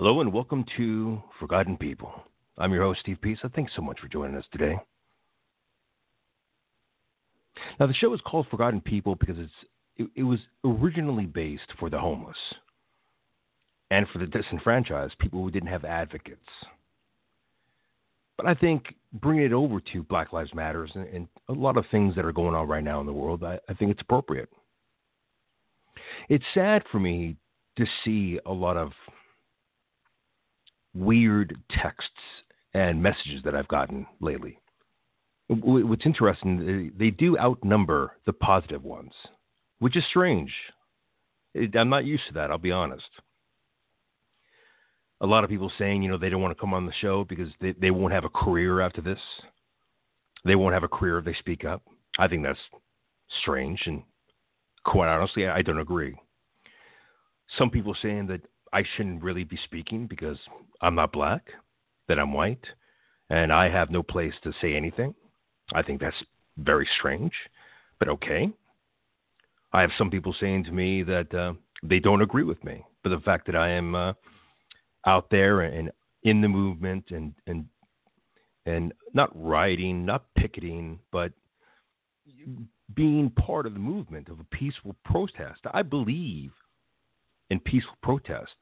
Hello and welcome to Forgotten People. I'm your host, Steve Pisa. Thanks so much for joining us today. Now, the show is called Forgotten People because it was originally based for the homeless and for the disenfranchised, people who didn't have advocates. But I think bringing it over to Black Lives Matter and a lot of things that are going on right now in the world, I think it's appropriate. It's sad for me to see a lot of weird texts and messages that I've gotten lately. What's interesting, they do outnumber the positive ones, which is strange. I'm not used to that, I'll be honest. A lot of people saying, you know, they don't want to come on the show because they won't have a career after this. They won't have a career if they speak up. I think that's strange, and quite honestly, I don't agree. Some people saying that I shouldn't really be speaking because I'm not black, that I'm white, and I have no place to say anything. I think that's very strange, but okay. I have some people saying to me that they don't agree with me, but the fact that I am out there and in the movement and not rioting, not picketing, but being part of the movement of a peaceful protest. I believe in peaceful protests.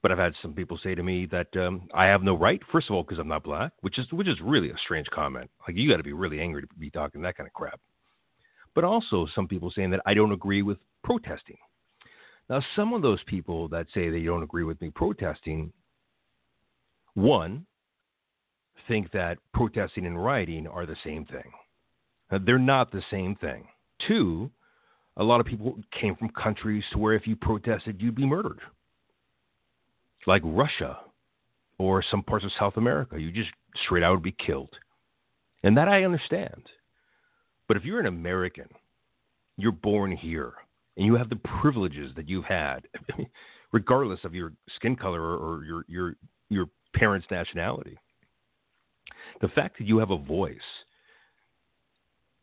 But I've had some people say to me that I have no right, first of all, because I'm not black, which is really a strange comment. Like, you got to be really angry to be talking that kind of crap. But also some people saying that I don't agree with protesting. Now, some of those people that say they don't agree with me protesting, one, think that protesting and rioting are the same thing. Now, they're not the same thing. Two, a lot of people came from countries to where if you protested, you'd be murdered. Like Russia or some parts of South America, you just straight out would be killed. And that I understand. But if you're an American, you're born here, and you have the privileges that you've had, I mean, regardless of your skin color or your parents' nationality. The fact that you have a voice,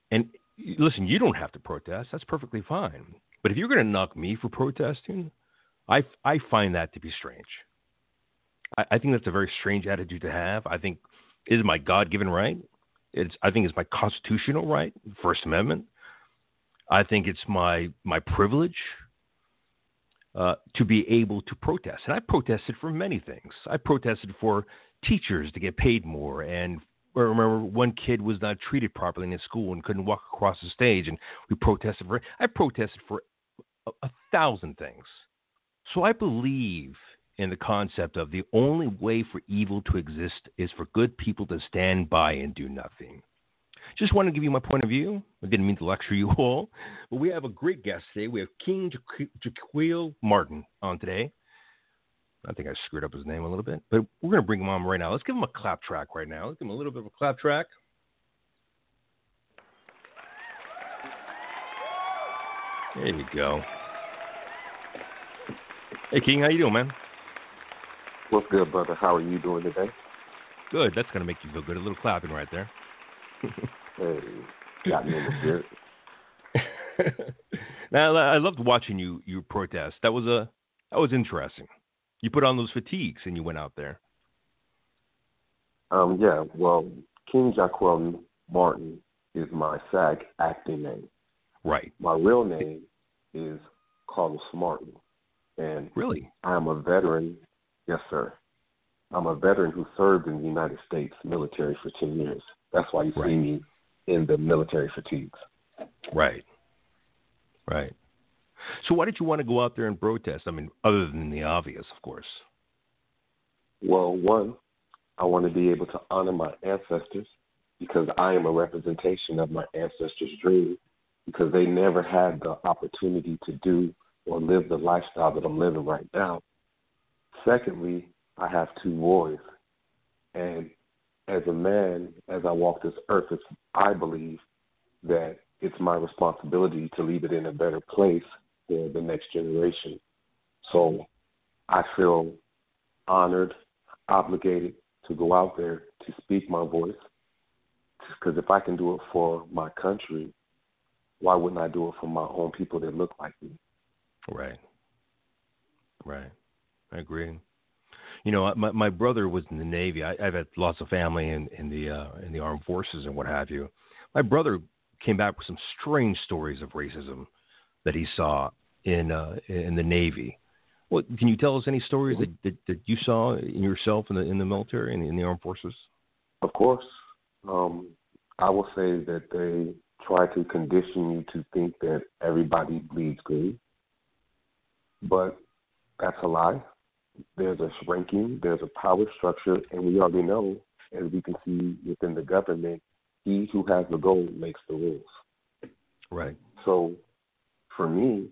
and listen, you don't have to protest. That's perfectly fine. But if you're going to knock me for protesting, I find that to be strange. I think that's a very strange attitude to have. I think it is my God-given right. I think it's my constitutional right, First Amendment. I think it's my privilege to be able to protest. And I protested for many things. I protested for teachers to get paid more. And I remember one kid was not treated properly in school and couldn't walk across the stage. And we protested for it. I protested for a thousand things. So I believe in the concept of the only way for evil to exist is for good people to stand by and do nothing. Just want to give you my point of view. I didn't mean to lecture you all, but we have a great guest today. We have King Jaquil Martin on today. I think I screwed up his name a little bit, but we're going to bring him on right now. Let's give him a clap track right now. Let's give him a little bit of a clap track. There you go. Hey, King, how you doing, man? What's good, brother? How are you doing today? Good. That's going to make you feel good. A little clapping right there. Hey, got me in the spirit. Now, I loved watching you protest. That was interesting. You put on those fatigues and you went out there. Yeah, well, King Jaquil Martin is my SAG acting name. Right. My real name is Carlos Martin. And really, I'm a veteran. Yes, sir. I'm a veteran who served in the United States military for 10 years. That's why you see me in the military fatigues. Right. Right. So why did you want to go out there and protest? I mean, other than the obvious, of course. Well, one, I want to be able to honor my ancestors because I am a representation of my ancestors' dream because they never had the opportunity to do or live the lifestyle that I'm living right now. Secondly, I have two boys. And as a man, as I walk this earth, I believe that it's my responsibility to leave it in a better place for the next generation. So I feel honored, obligated to go out there to speak my voice, because if I can do it for my country, why wouldn't I do it for my own people that look like me? Right. I agree. You know, my brother was in the Navy. I've had lots of family in the armed forces and what have you. My brother came back with some strange stories of racism that he saw in the Navy. Well, can you tell us any stories that you saw in yourself in the military and in the armed forces? Of course. I will say that they try to condition you to think that everybody bleeds green, but that's a lie. There's a shrinking, there's a power structure, and we already know, as we can see within the government, he who has the goal makes the rules. Right. So for me,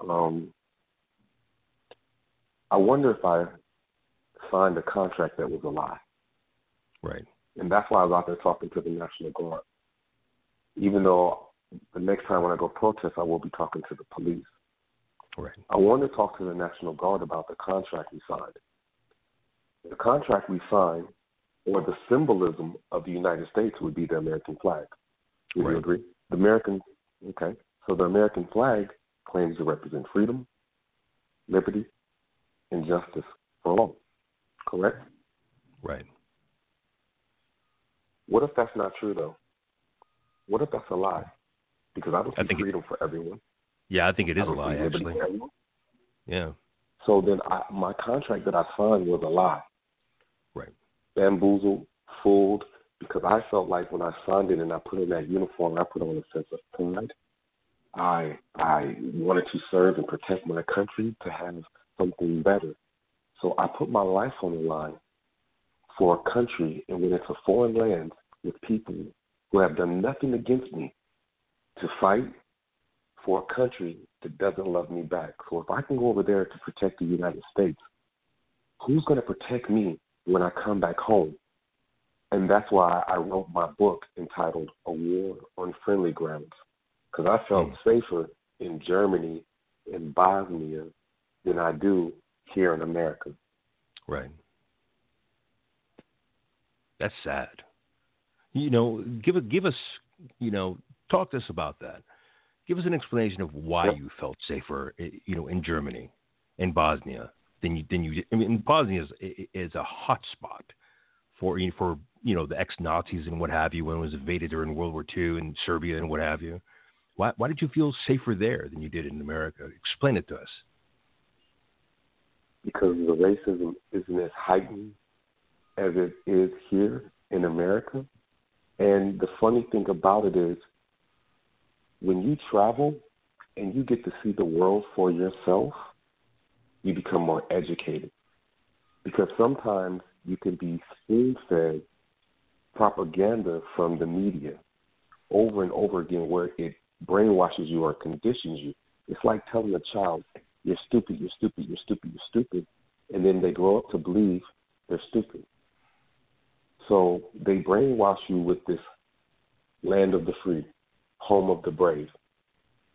I wonder if I signed a contract that was a lie. Right. And that's why I was out there talking to the National Guard, even though the next time when I go protest, I will be talking to the police. Right. I wanted to talk to the National Guard about the contract we signed. The contract we signed, or the symbolism of the United States, would be the American flag. Would you agree? So the American flag claims to represent freedom, liberty, and justice for all. Correct? Right. What if that's not true, though? What if that's a lie? Because I don't see freedom for everyone. Yeah, I think it is a lie, actually. Yeah. So then my contract that I signed was a lie. Right. Bamboozled, fooled, because I felt like when I signed it and I put in that uniform, I put on a sense of pride. I wanted to serve and protect my country, to have something better. So I put my life on the line for a country, and when it's a foreign land with people who have done nothing against me, to fight for a country that doesn't love me back. So if I can go over there to protect the United States, who's going to protect me when I come back home? And that's why I wrote my book entitled A War on Friendly Grounds, because I felt safer in Germany and Bosnia than I do here in America. Right. That's sad. You know, give us, you know, talk to us about that. Give us an explanation of why you felt safer, you know, in Germany and Bosnia than you did. I mean, Bosnia is a hot spot for you know, the ex-Nazis and what have you, when it was invaded during World War II, and Serbia and what have you. Why did you feel safer there than you did in America? Explain it to us. Because the racism isn't as heightened as it is here in America. And the funny thing about it is, when you travel and you get to see the world for yourself, you become more educated. Because sometimes you can be spoon-fed propaganda from the media over and over again, where it brainwashes you or conditions you. It's like telling a child, you're stupid, you're stupid, you're stupid, you're stupid. And then they grow up to believe they're stupid. So they brainwash you with this land of the free, home of the brave.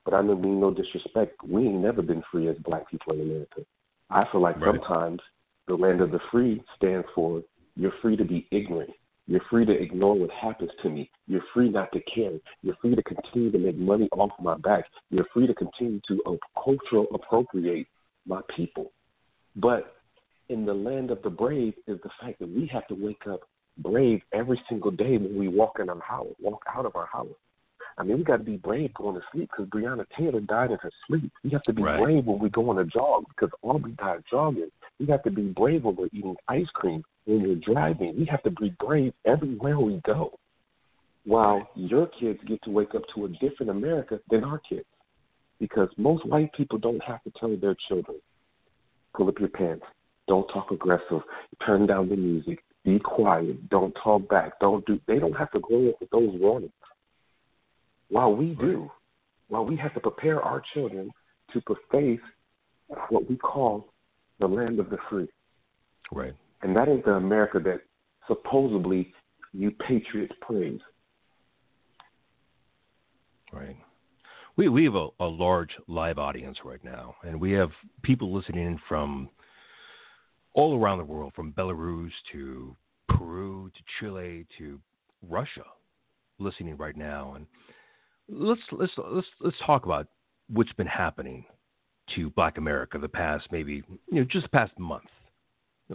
But I don't mean no disrespect. We ain't never been free as black people in America. I feel like sometimes the land of the free stands for you're free to be ignorant. You're free to ignore what happens to me. You're free not to care. You're free to continue to make money off my back. You're free to continue to cultural appropriate my people. But in the land of the brave is the fact that we have to wake up brave every single day when we walk out of our house. I mean, we got to be brave going to sleep, because Breonna Taylor died in her sleep. We have to be brave when we go on a jog, because Aubrey died jogging. We have to be brave when we're eating ice cream, when we're driving. We have to be brave everywhere we go. While your kids get to wake up to a different America than our kids, because most white people don't have to tell their children, pull up your pants, don't talk aggressive, turn down the music, be quiet, don't talk back, they don't have to grow up with those warnings. While we do, while we have to prepare our children to face what we call the land of the free. Right. And that is the America that supposedly you patriots praise. Right. We have a large live audience right now, and we have people listening in from all around the world, from Belarus to Peru to Chile to Russia, listening right now. And let's talk about what's been happening to Black America the past, maybe, you know, just the past month.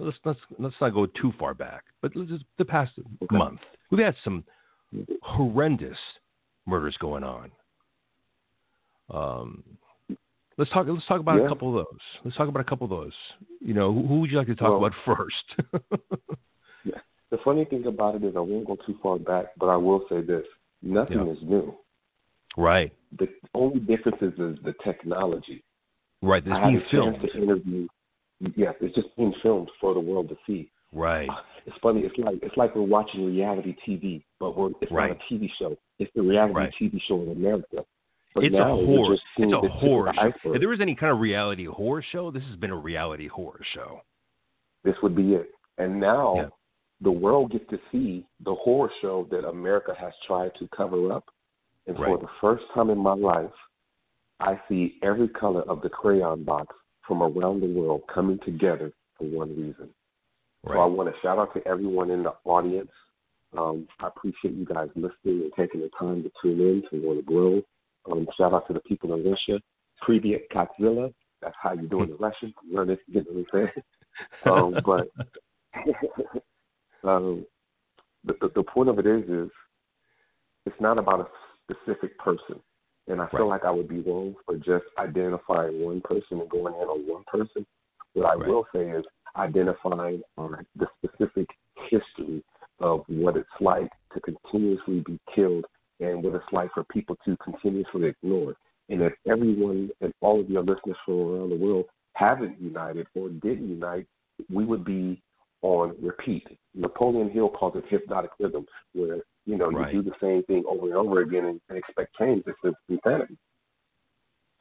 let's not go too far back, but just the past month, we've had some horrendous murders going on. Let's talk about a couple of those. You know, who would you like to talk about first? Yeah. The funny thing about it is I won't go too far back, but I will say this. Nothing is new. Right. The only difference is the technology. Right. This being filmed. To interview. Yeah, it's just being filmed for the world to see. Right. It's funny. It's like we're watching reality TV, but it's not a TV show. It's the reality TV show in America. But it's a horror. It's a horror show. If there was any kind of reality horror show, this has been a reality horror show. This would be it. And now the world gets to see the horror show that America has tried to cover up. And for the first time in my life, I see every color of the crayon box from around the world coming together for one reason. Right. So I want to shout out to everyone in the audience. I appreciate you guys listening and taking the time to tune in to War to Grow. Shout out to the people in Russia. Privyet Godzilla. That's how you do it in Russian. Learn it, you know what I'm saying? But the point of it is it's not about a specific person. And I feel like I would be wrong for just identifying one person and going in on one person. What I will say is identifying the specific history of what it's like to continuously be killed and what it's like for people to continuously ignore. And if everyone and all of your listeners from around the world haven't united or didn't unite, we would be on repeat. Napoleon Hill calls it hypnoticism, where you do the same thing over and over again and expect change. It's insanity.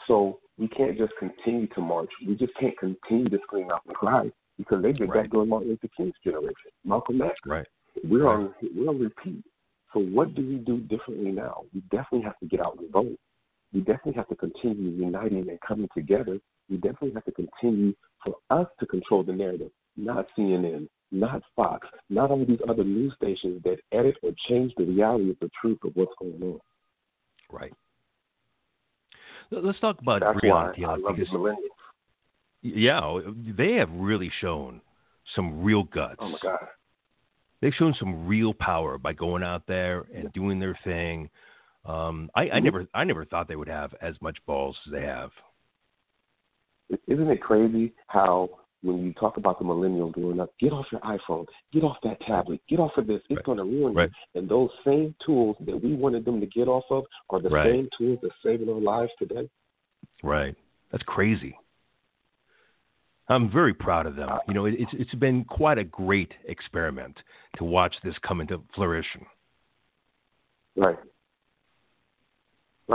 So we can't just continue to march. We just can't continue to scream out and cry because they did that during Martin Luther King's generation, Malcolm X. Right. We're on repeat. So what do we do differently now? We definitely have to get out and vote. We definitely have to continue uniting and coming together. We definitely have to continue for us to control the narrative, not CNN, not Fox, not all these other news stations that edit or change the reality of the truth of what's going on. Right. Let's talk about reality. I love the millennials. Yeah, they have really shown some real guts. Oh, my God. They've shown some real power by going out there and doing their thing. I never thought they would have as much balls as they have. Isn't it crazy how when you talk about the millennials growing up, get off your iPhone, get off that tablet, get off of this, it's going to ruin you. And those same tools that we wanted them to get off of are the same tools that are saving our lives today. Right. That's crazy. I'm very proud of them. It's been quite a great experiment to watch this come into fruition. Right. Yeah.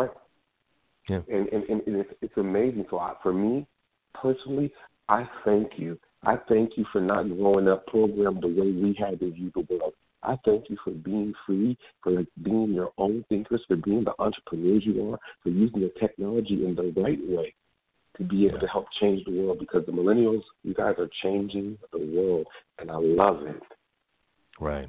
And it's amazing. So for me personally, I thank you. I thank you for not growing up programmed the way we had to view the world. I thank you for being free, for being your own thinkers, for being the entrepreneurs you are, for using the technology in the right way to be able to help change the world, because the millennials, you guys are changing the world, and I love it. Right.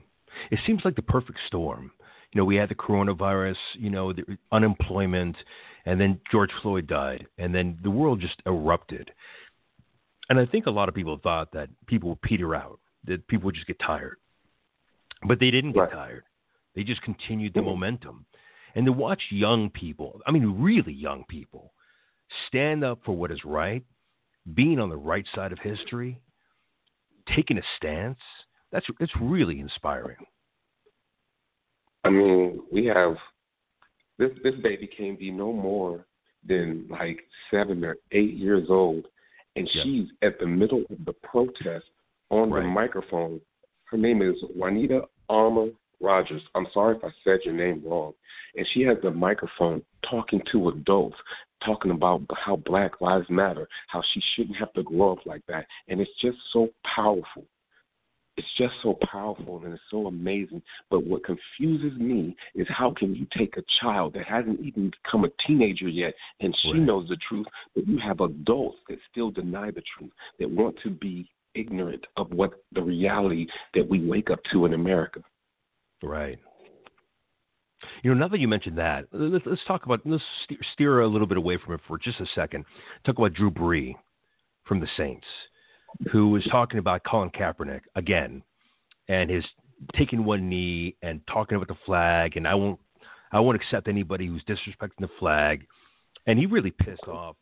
It seems like the perfect storm. We had the coronavirus, the unemployment, and then George Floyd died, and then the world just erupted. And I think a lot of people thought that people would peter out, that people would just get tired. But they didn't get tired. They just continued the momentum. And to watch young people, I mean really young people, stand up for what is right, being on the right side of history, taking a stance, it's really inspiring. I mean, we have this baby can't be no more than like 7 or 8 years old, and she's at the middle of the protest on the microphone. Her name is Juanita Alma Rogers. I'm sorry if I said your name wrong. And she has the microphone talking to adults, talking about how Black Lives Matter, how she shouldn't have to grow up like that. And it's just so powerful. It's just so powerful, and it's so amazing. But what confuses me is how can you take a child that hasn't even become a teenager yet, and she knows the truth, but you have adults that still deny the truth, that want to be ignorant of what the reality that we wake up to in America. Right. Now that you mentioned that, let's steer a little bit away from it for just a second. Talk about Drew Brees from the Saints. who was talking about Colin Kaepernick again and his taking one knee and talking about the flag. And I won't accept anybody who's disrespecting the flag. And he really pissed off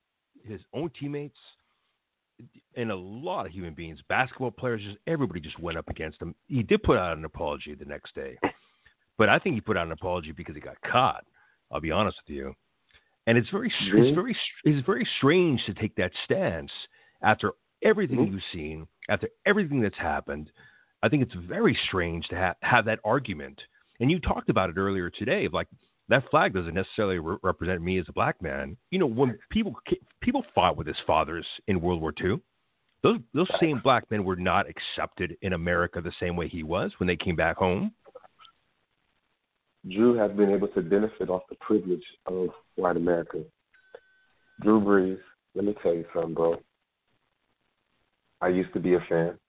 his own teammates and a lot of human beings, basketball players, just everybody just went up against him. He did put out an apology the next day, but I think he put out an apology because he got caught. I'll be honest with you. And it's very strange to take that stance after everything you've seen, after everything that's happened. I think it's very strange to have that argument. And you talked about it earlier today, like that flag doesn't necessarily represent me as a black man. You know, when people fought with his fathers in World War II, those same black men were not accepted in America the same way he was when they came back home. Drew has been able to benefit off the privilege of white America. Drew Brees, let me tell you something, bro. I used to be a fan.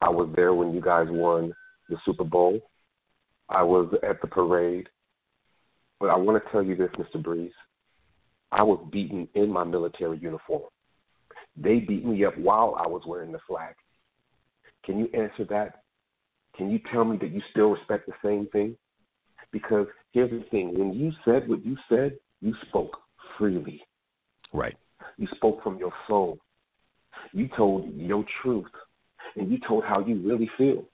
I was there when you guys won the Super Bowl. I was at the parade. But I want to tell you this, Mr. Brees. I was beaten in my military uniform. They beat me up while I was wearing the flag. Can you answer that? Can you tell me that you still respect the same thing? Because here's the thing. When you said what you said, you spoke freely. Right. You spoke from your soul. You told your truth. And you told how you really feel.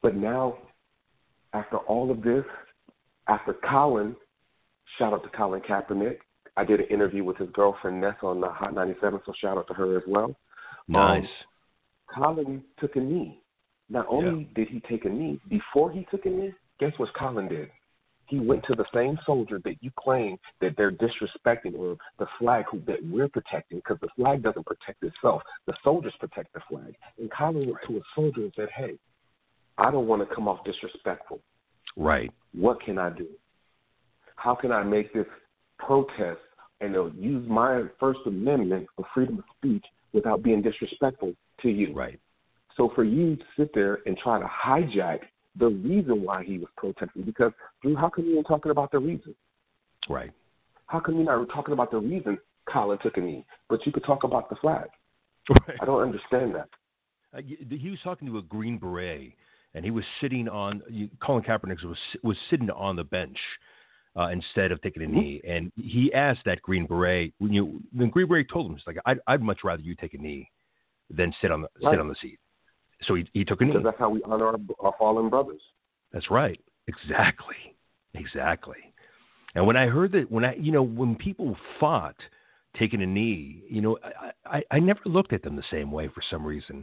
But now, after all of this, after Colin, shout out to Colin Kaepernick. I did an interview with his girlfriend, Ness, on the Hot 97, so shout out to her as well. Nice. Colin took a knee. Not only did he take a knee, before he took a knee, guess what Colin did? He went to the same soldier that you claim that they're disrespecting, or the flag that we're protecting, because the flag doesn't protect itself. The soldiers protect the flag. And Colin went to a soldier and said, hey, I don't want to come off disrespectful. Right. What can I do? How can I make this protest and use my First Amendment for freedom of speech without being disrespectful to you? Right. So for you to sit there and try to hijack the reason why he was protesting, because, Drew, how come you ain't talking about the reason? Right. How come you're not talking about the reason Colin took a knee, but you could talk about the flag? Right. I don't understand that. He was talking to a Green Beret. And he was sitting on Colin Kaepernick was sitting on the bench instead of taking a knee. And he asked that Green Beret. When Green Beret told him, "It's like I'd much rather you take a knee than sit on the seat." So he took a knee. Because that's how we honor our fallen brothers. That's right. Exactly. And when I heard that, when people fought taking a knee, I never looked at them the same way for some reason,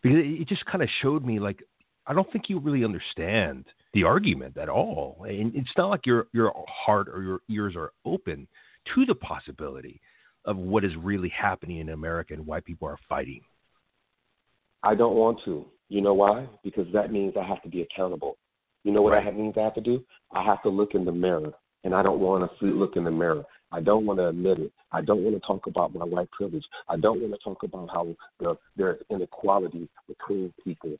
because it just kind of showed me like, I don't think you really understand the argument at all. And it's not like your heart or your ears are open to the possibility of what is really happening in America and why people are fighting. I don't want to. You know why? Because that means I have to be accountable. You know what that means I have to do? I have to look in the mirror, and I don't want to look in the mirror. I don't want to admit it. I don't want to talk about my white privilege. I don't want to talk about how there's inequality between people.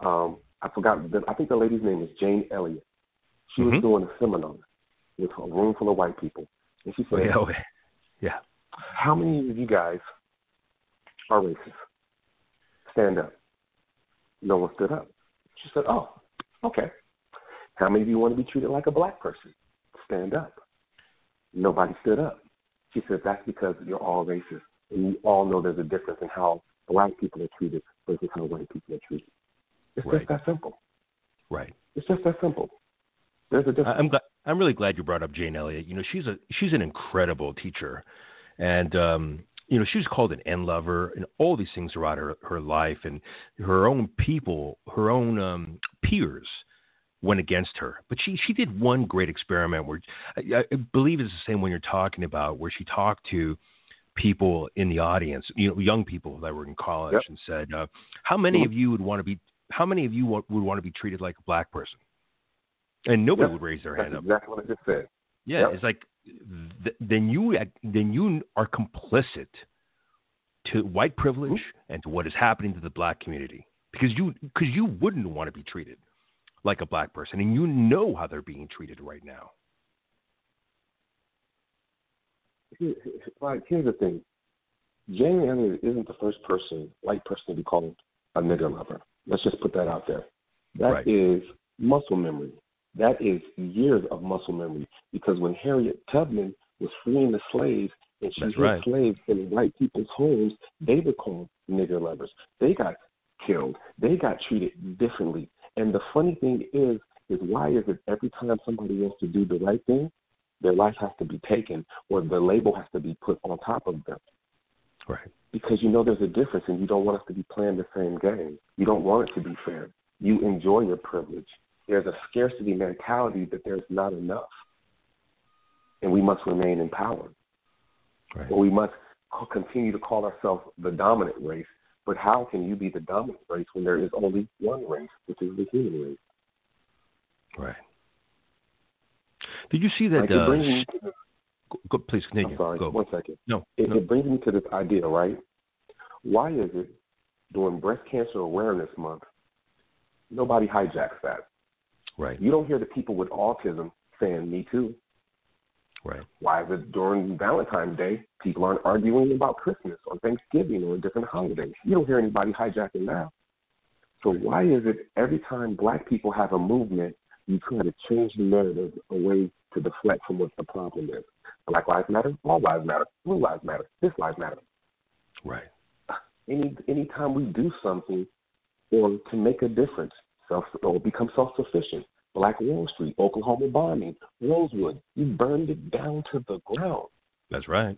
I forgot. I think the lady's name is Jane Elliott. She was doing a seminar with a room full of white people. And she said, yeah. How many of you guys are racist? Stand up. No one stood up. She said, oh, okay. How many of you want to be treated like a black person? Stand up. Nobody stood up. She said, that's because you're all racist. And you all know there's a difference in how black people are treated versus how white people are treated. It's just that simple. Right. It's just that simple. There's a difference. I'm really glad you brought up Jane Elliott. She's an incredible teacher. And, she was called an end lover and all these things throughout her life. And her own people, her own peers went against her. But she did one great experiment where I believe it's the same one you're talking about, where she talked to people in the audience, young people that were in college and said, how many of you would want to be treated like a black person? And nobody would raise their hand up. That's exactly what I just said. Yeah, it's like then you are complicit to white privilege and to what is happening to the black community, because you wouldn't want to be treated like a black person, and you know how they're being treated right now. Here's the thing. Jamie Elliott isn't the first person, white person, to be called a nigger lover. Let's just put that out there. That right. is muscle memory. That is years of muscle memory. Because when Harriet Tubman was freeing the slaves, and she freed right. slaves in white people's homes, they were called nigger lovers. They got killed. They got treated differently. And the funny thing is why is it every time somebody wants to do the right thing, their life has to be taken or the label has to be put on top of them? Right. Because you know there's a difference, and you don't want us to be playing the same game. You don't want it to be fair. You enjoy your privilege. There's a scarcity mentality that there's not enough, and we must remain empowered. Right. Well, we must continue to call ourselves the dominant race, but how can you be the dominant race when there is only one race, which is the human race? Right. Did you see that? Please continue. I'm sorry, go. 1 second. No. It brings me to this idea, right? Why is it during Breast Cancer Awareness Month, nobody hijacks that? Right. You don't hear the people with autism saying, me too. Right. Why is it during Valentine's Day, people aren't arguing about Christmas or Thanksgiving or different holidays? You don't hear anybody hijacking that. So why is it every time black people have a movement, you try to change the narrative away to deflect from what the problem is? Black lives matter, all lives matter, blue lives matter, this lives matter. Right. Any time we do something or to make a difference, or become self-sufficient, Black Wall Street, Oklahoma bombing, Rosewood, you burned it down to the ground. That's right.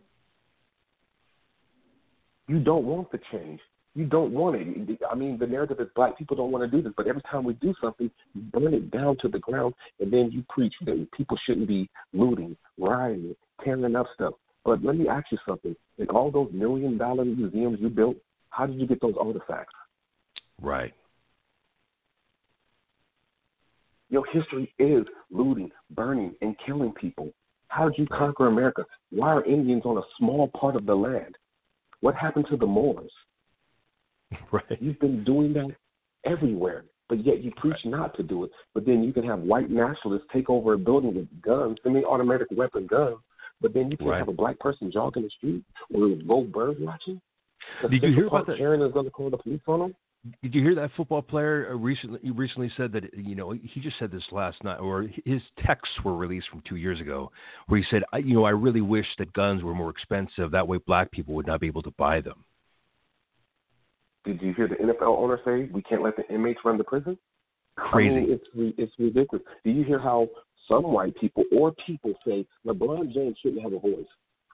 You don't want the change. You don't want it. I mean, the narrative is black people don't want to do this, but every time we do something, you burn it down to the ground, and then you preach that people shouldn't be looting, rioting, tearing up stuff. But let me ask you something. In all those $1 million museums you built, how did you get those artifacts? Right. Your history is looting, burning, and killing people. How did you conquer America? Why are Indians on a small part of the land? What happened to the Moors? Right. You've been doing that everywhere, but yet you preach right. not to do it. But then you can have white nationalists take over a building with guns, semi-automatic weapon guns, but then you can right. have a black person jogging the street or go bird watching. Did you hear about that? Karen is going to call the police on them. Did you hear that football player recently said that, you know, he just said this last night, or his texts were released from 2 years ago where he said, I really wish that guns were more expensive. That way black people would not be able to buy them. Did you hear the NFL owner say we can't let the inmates run the prison? Crazy. I mean, it's ridiculous. Do you hear how some white people or people say LeBron James shouldn't have a voice?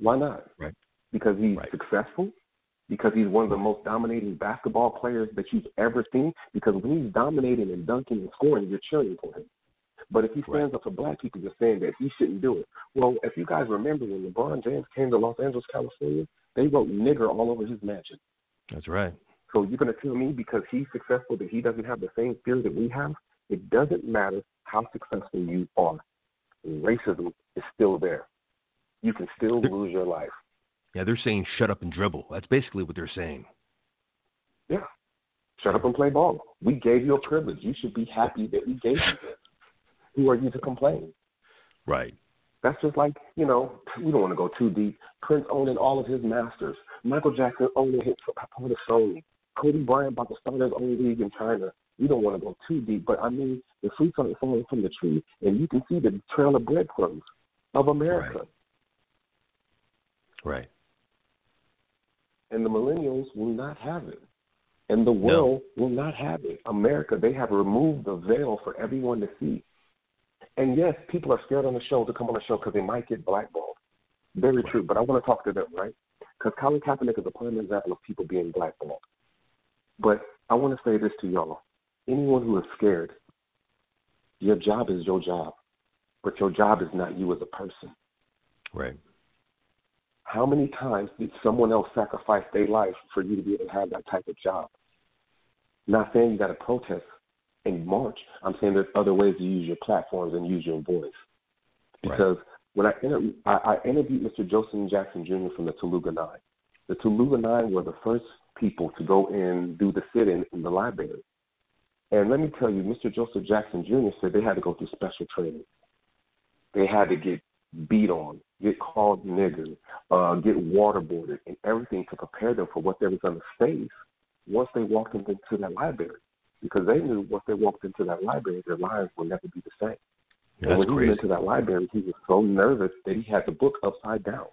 Why not? Right. Because he's right. successful? Because he's one of the most dominating basketball players that you've ever seen? Because when he's dominating and dunking and scoring, you're cheering for him. But if he stands right. up for black people, you're saying that he shouldn't do it. Well, if you guys remember when LeBron James came to Los Angeles, California, they wrote nigger all over his mansion. That's right. So you're going to tell me because he's successful that he doesn't have the same fear that we have? It doesn't matter how successful you are. Racism is still there. You can still lose your life. Yeah, they're saying shut up and dribble. That's basically what they're saying. Yeah. Shut up and play ball. We gave you a privilege. You should be happy that we gave you this. Who are you to complain? Right. That's just like, you know, we don't want to go too deep. Prince owning all of his masters. Michael Jackson owning his Sony. Kobe Bryant about to start his own league in China. You don't want to go too deep, but I mean, the fruits aren't falling from the tree, and you can see the trail of breadcrumbs of America. Right. And the millennials will not have it. And the world will not have it. America, they have removed the veil for everyone to see. And yes, people are scared on the show to come on the show because they might get blackballed. Very right. true, but I want to talk to them, right? Because Colin Kaepernick is a prime example of people being blackballed. But I want to say this to y'all. Anyone who is scared, your job is your job, but your job is not you as a person. Right. How many times did someone else sacrifice their life for you to be able to have that type of job? I'm not saying you got to protest and march. I'm saying there's other ways to use your platforms and use your voice. Because right. when I interviewed Mr. Joseph Jackson Jr. from the Toluga Nine. The Toluga Nine were the first people to go and do the sit-in in the library. And let me tell you, Mr. Joseph Jackson Jr. said they had to go through special training. They had to get beat on, get called nigger, get waterboarded, and everything to prepare them for what they were going to face once they walked into that library. Because they knew once they walked into that library, their lives would never be the same. And when he went into that library, he was so nervous that he had the book upside down.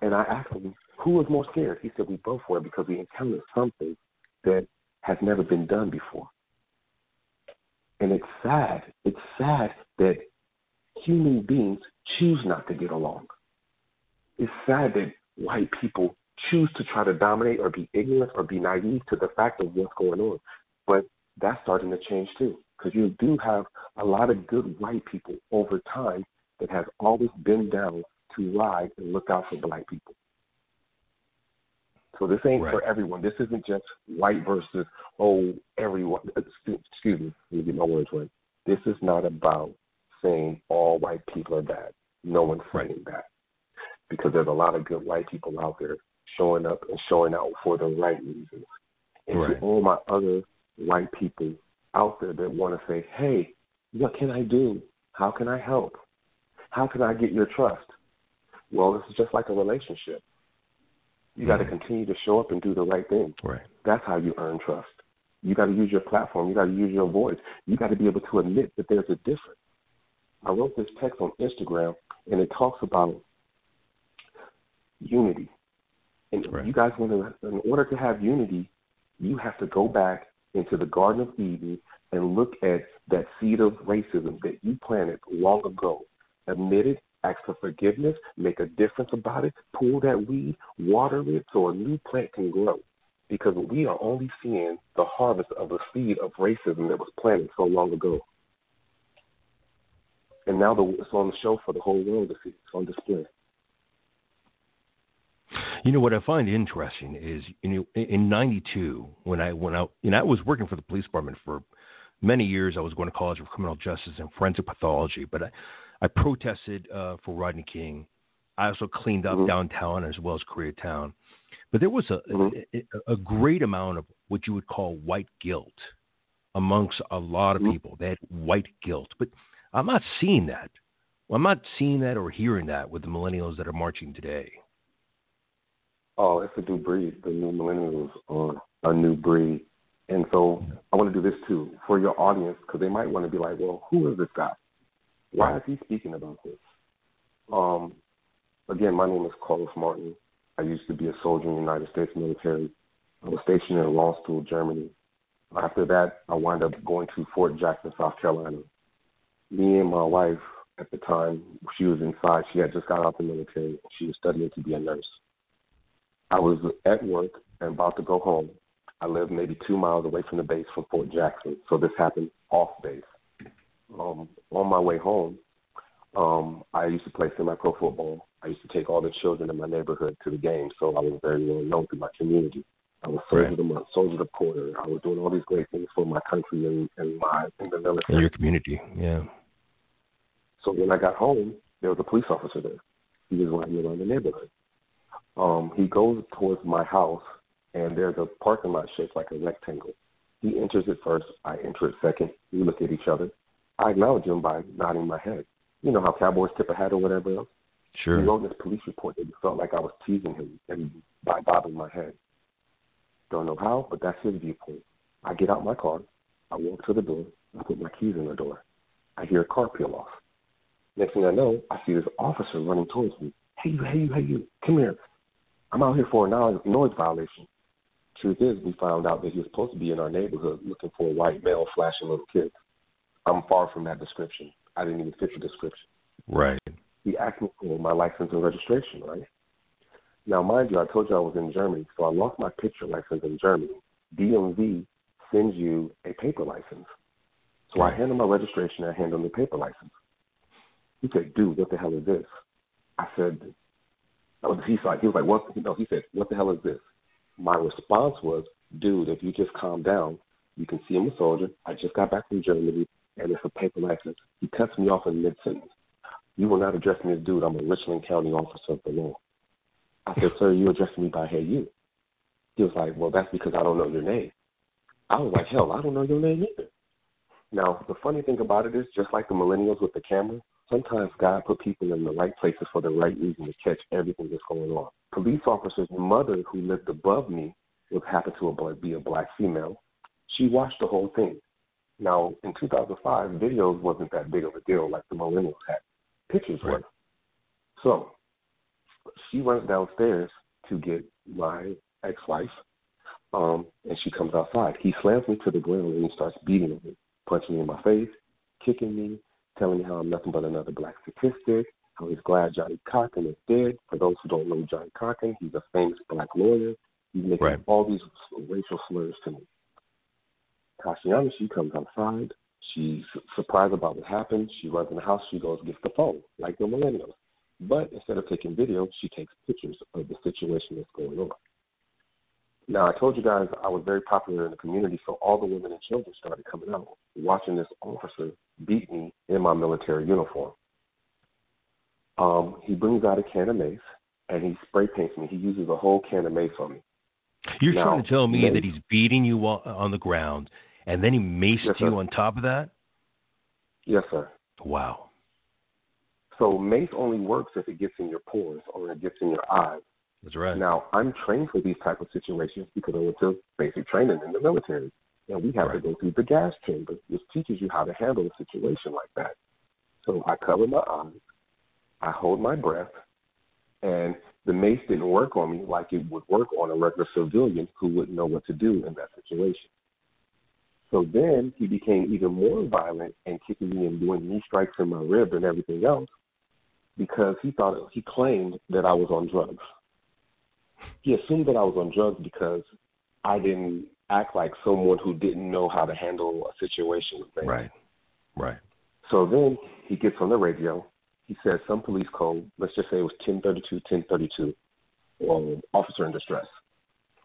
And I asked him, who was more scared? He said, we both were, because we encountered something that has never been done before. And it's sad. It's sad that human beings choose not to get along. It's sad that white people choose to try to dominate or be ignorant or be naive to the fact of what's going on. But that's starting to change too, because you do have a lot of good white people over time that have always been down to ride and look out for black people. So this ain't for everyone. This isn't just white versus, oh, everyone. Excuse me, let me get my words right. This is not about saying all white people are bad. No one's saying that. Because there's a lot of good white people out there showing up and showing out for the right reasons. And to all my other white people out there that want to say, hey, what can I do? How can I help? How can I get your trust? Well, this is just like a relationship. You got to continue to show up and do the right thing. Right. That's how you earn trust. You got to use your platform. You got to use your voice. You got to be able to admit that there's a difference. I wrote this text on Instagram, and it talks about unity. And you guys want to, in order to have unity, you have to go back into the Garden of Eden and look at that seed of racism that you planted long ago. Admit it, ask for forgiveness, make a difference about it, pull that weed, water it so a new plant can grow. Because we are only seeing the harvest of the seed of racism that was planted so long ago. And now it's on the show for the whole world to see. It's on display. You know what I find interesting is in '92 when I went out, and I was working for the police department for many years. I was going to college for criminal justice and forensic pathology, but I protested for Rodney King. I also cleaned up downtown as well as Koreatown. But there was a great amount of what you would call white guilt amongst a lot of people. They had white guilt, but I'm not seeing that. I'm not seeing that or hearing that with the millennials that are marching today. Oh, it's a new breed. The new millennials are a new breed. And so I want to do this too for your audience, because they might want to be like, well, who is this guy? Why is he speaking about this? Again, my name is Carlos Martin. I used to be a soldier in the United States military. I was stationed in Landstuhl, Germany. After that, I wound up going to Fort Jackson, South Carolina. Me and my wife at the time, she was inside. She had just got out of the military. She was studying to be a nurse. I was at work and about to go home. I lived maybe 2 miles away from the base from Fort Jackson, so this happened off base. On my way home, I used to play semi-pro football. I used to take all the children in my neighborhood to the game, so I was very well known through my community. I was soldier of the month, soldier of the quarter. I was doing all these great things for my country and the military. And your community, yeah. So when I got home, there was a police officer there. He was running around the neighborhood. He goes towards my house, and there's a parking lot shaped like a rectangle. He enters it first. I enter it second. We look at each other. I acknowledge him by nodding my head. You know how cowboys tip a hat or whatever else? Sure. He wrote this police report that he felt like I was teasing him and by bobbing my head. Don't know how, but that's his viewpoint. I get out my car. I walk to the door. I put my keys in the door. I hear a car peel off. Next thing I know, I see this officer running towards me. Hey, you, hey, you, hey, you. Come here. I'm out here for a noise violation. Truth is, we found out that he was supposed to be in our neighborhood looking for a white male flashing little kids. I'm far from that description. I didn't even fit the description. Right. He asked me for my license and registration, right? Now, mind you, I told you I was in Germany, so I lost my picture license in Germany. DMV sends you a paper license. So I hand him my registration and I hand him the paper license. He said, dude, what the hell is this? I said... He was like, what? No, he said, what the hell is this? My response was, dude, if you just calm down, you can see I'm a soldier. I just got back from Germany, and it's a paper license. He cuts me off in mid-sentence. You will not address me as dude. I'm a Richland County officer of the law. I said, sir, you addressing me by hey, you. He was like, well, that's because I don't know your name. I was like, hell, I don't know your name either. Now, the funny thing about it is, just like the millennials with the camera, Sometimes God put people in the right places for the right reason to catch everything that's going on. Police officer's mother, who lived above me, would happen to be a black female. She watched the whole thing. Now, in 2005, videos wasn't that big of a deal like the millennials had. Pictures were. So she runs downstairs to get my ex-wife, and she comes outside. He slams me to the ground and he starts beating me, punching me in my face, kicking me, telling me how I'm nothing but another black statistic, how he's glad Johnny Cochran is dead. For those who don't know Johnny Cochran, he's a famous black lawyer. He's making all these racial slurs to me. Tashiana, she comes outside. She's surprised about what happened. She runs in the house. She goes and gets the phone, like the millennials. But instead of taking video, she takes pictures of the situation that's going on. Now, I told you guys I was very popular in the community, so all the women and children started coming out, watching this officer beat me in my military uniform. He brings out a can of mace, and he spray paints me. He uses a whole can of mace on me. You're trying to tell me that he's beating you on the ground, and then he maced you on top of that? Yes, sir. Wow. So mace only works if it gets in your pores or it gets in your eyes. That's right. Now, I'm trained for these type of situations because I went to basic training in the military. And we have to go through the gas chamber, which teaches you how to handle a situation like that. So I cover my eyes. I hold my breath. And the mace didn't work on me like it would work on a regular civilian who wouldn't know what to do in that situation. So then he became even more violent and kicking me and doing knee strikes in my rib and everything else because he claimed that I was on drugs. He assumed that I was on drugs because I didn't act like someone who didn't know how to handle a situation with me. Right. So then he gets on the radio. He says some police code, let's just say it was 1032, officer in distress.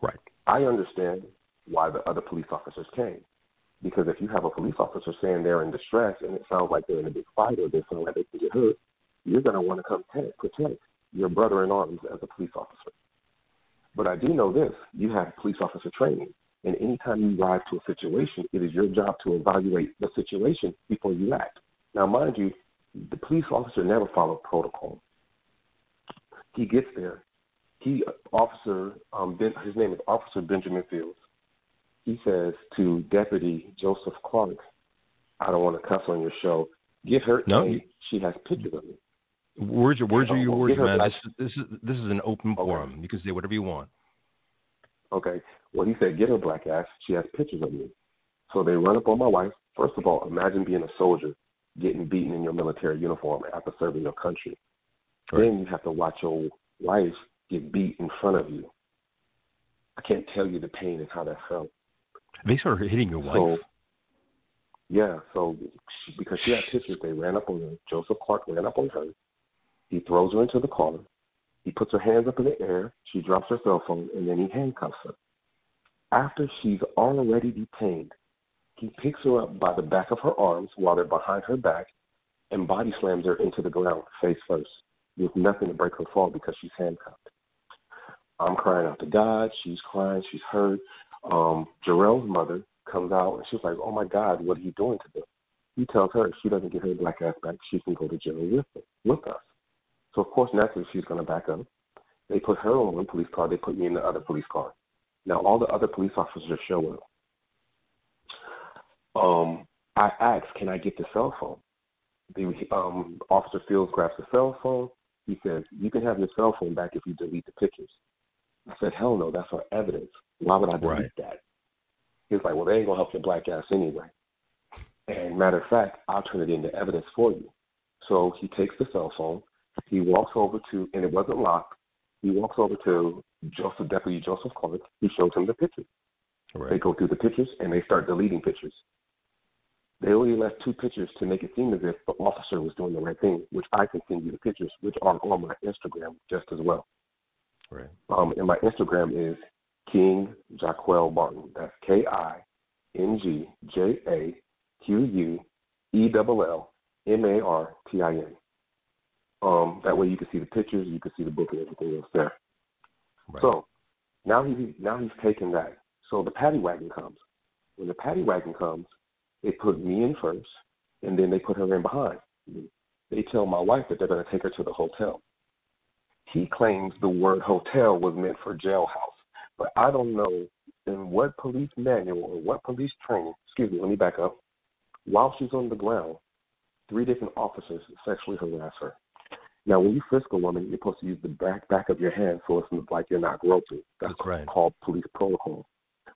Right. I understand why the other police officers came. Because if you have a police officer saying they're in distress and it sounds like they're in a big fight or they sound like they can get hurt, you're going to want to come protect your brother in arms as a police officer. But I do know this. You have police officer training. And anytime you arrive to a situation, it is your job to evaluate the situation before you act. Now, mind you, the police officer never followed protocol. He gets there. His name is Officer Benjamin Fields. He says to Deputy Joseph Clark, I don't want to cuss on your show. Give her name. She has pictures of me. Words are your words, man. This is an open forum. You can say whatever you want. Okay. Well, he said, get her black ass. She has pictures of me. So they run up on my wife. First of all, imagine being a soldier, getting beaten in your military uniform after serving your country. Right. Then you have to watch your wife get beat in front of you. I can't tell you the pain and how that felt. They started hitting your wife. So because she had pictures, they ran up on her. Joseph Clark ran up on her. He throws her into the car. He puts her hands up in the air. She drops her cell phone, and then he handcuffs her. After she's already detained, he picks her up by the back of her arms while they're behind her back and body slams her into the ground face first. There's nothing to break her fall because she's handcuffed. I'm crying out to God. She's crying. She's hurt. Jarrell's mother comes out, and she's like, oh, my God, what are you doing to them? He tells her if she doesn't get her black ass back, she can go to jail with us. So, of course, naturally, she's going to back up. They put her on one police car. They put me in the other police car. Now, all the other police officers show up. I ask, can I get the cell phone? The Officer Fields grabs the cell phone. He says, you can have your cell phone back if you delete the pictures. I said, hell no, that's our evidence. Why would I delete that? He was like, well, they ain't going to help your black ass anyway. And matter of fact, I'll turn it into evidence for you. So he takes the cell phone. He walks over to, and it wasn't locked, he walks over to Deputy Joseph Clark. He shows him the pictures. Right. They go through the pictures, and they start deleting pictures. They only left two pictures to make it seem as if the officer was doing the right thing, which I can send you the pictures, which are on my Instagram just as well. Right. And my Instagram is King Jaquel Martin. That's KINGJAQUELLMARTIN. That way you can see the pictures, you can see the book and everything else there. Right. So now he's taken that. So the paddy wagon comes. When the paddy wagon comes, they put me in first, and then they put her in behind. They tell my wife that they're going to take her to the hotel. He claims the word hotel was meant for jailhouse, but I don't know in what police manual or what police training, excuse me, let me back up. While she's on the ground, 3 different officers sexually harass her. Now, when you frisk a woman, you're supposed to use the back of your hand so it doesn't look like you're not groping. That's right. Called police protocol.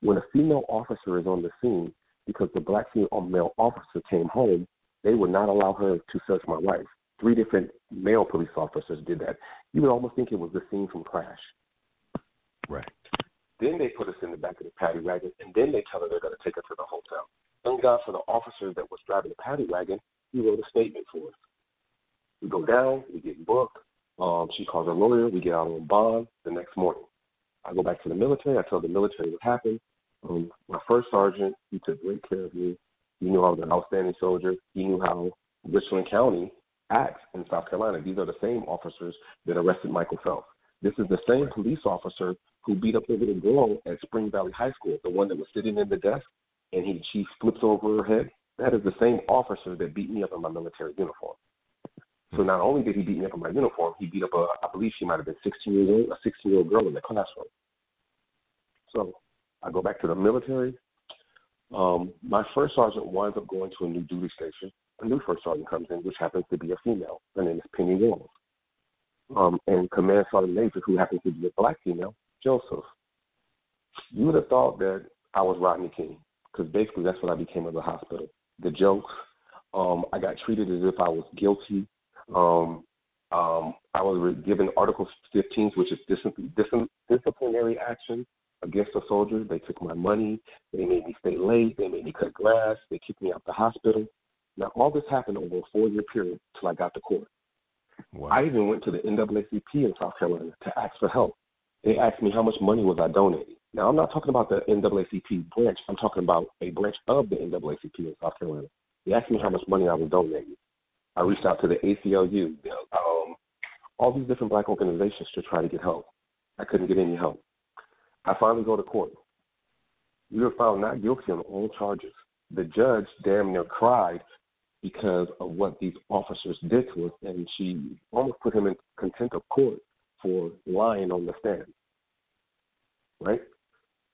When a female officer is on the scene, because the black female officer came home, they would not allow her to search my wife. 3 different male police officers did that. You would almost think it was the scene from Crash. Right. Then they put us in the back of the paddy wagon, and then they tell her they're going to take her to the hotel. Thank God for the officer that was driving the paddy wagon. He wrote a statement for us. We go down, we get booked. She calls her lawyer. We get out on bond the next morning. I go back to the military. I tell the military what happened. My first sergeant, he took great care of me. He knew I was an outstanding soldier. He knew how Richland County acts in South Carolina. These are the same officers that arrested Michael Phelps. This is the same police officer who beat up the little girl at Spring Valley High School, the one that was sitting in the desk, and she flips over her head. That is the same officer that beat me up in my military uniform. So not only did he beat me up in my uniform, he beat up I believe she might have been 16-year-old girl in the classroom. So I go back to the military. My first sergeant winds up going to a new duty station. A new first sergeant comes in, which happens to be a female. Her name is Penny Walls. And Command Sergeant Major, who happens to be a black female, Joseph. You would have thought that I was Rodney King, because basically that's what I became in the hospital. The jokes, I got treated as if I was guilty. I was given Article 15s, which is disciplinary action against a soldier. They took my money. They made me stay late. They made me cut glass. They kicked me out the hospital. Now, all this happened over a 4-year period until I got to court. Wow. I even went to the NAACP in South Carolina to ask for help. They asked me how much money was I donating. Now, I'm not talking about the NAACP branch. I'm talking about a branch of the NAACP in South Carolina. They asked me how much money I was donating. I reached out to the ACLU, all these different black organizations to try to get help. I couldn't get any help. I finally go to court. We were found not guilty on all charges. The judge damn near cried because of what these officers did to us, and she almost put him in contempt of court for lying on the stand. Right?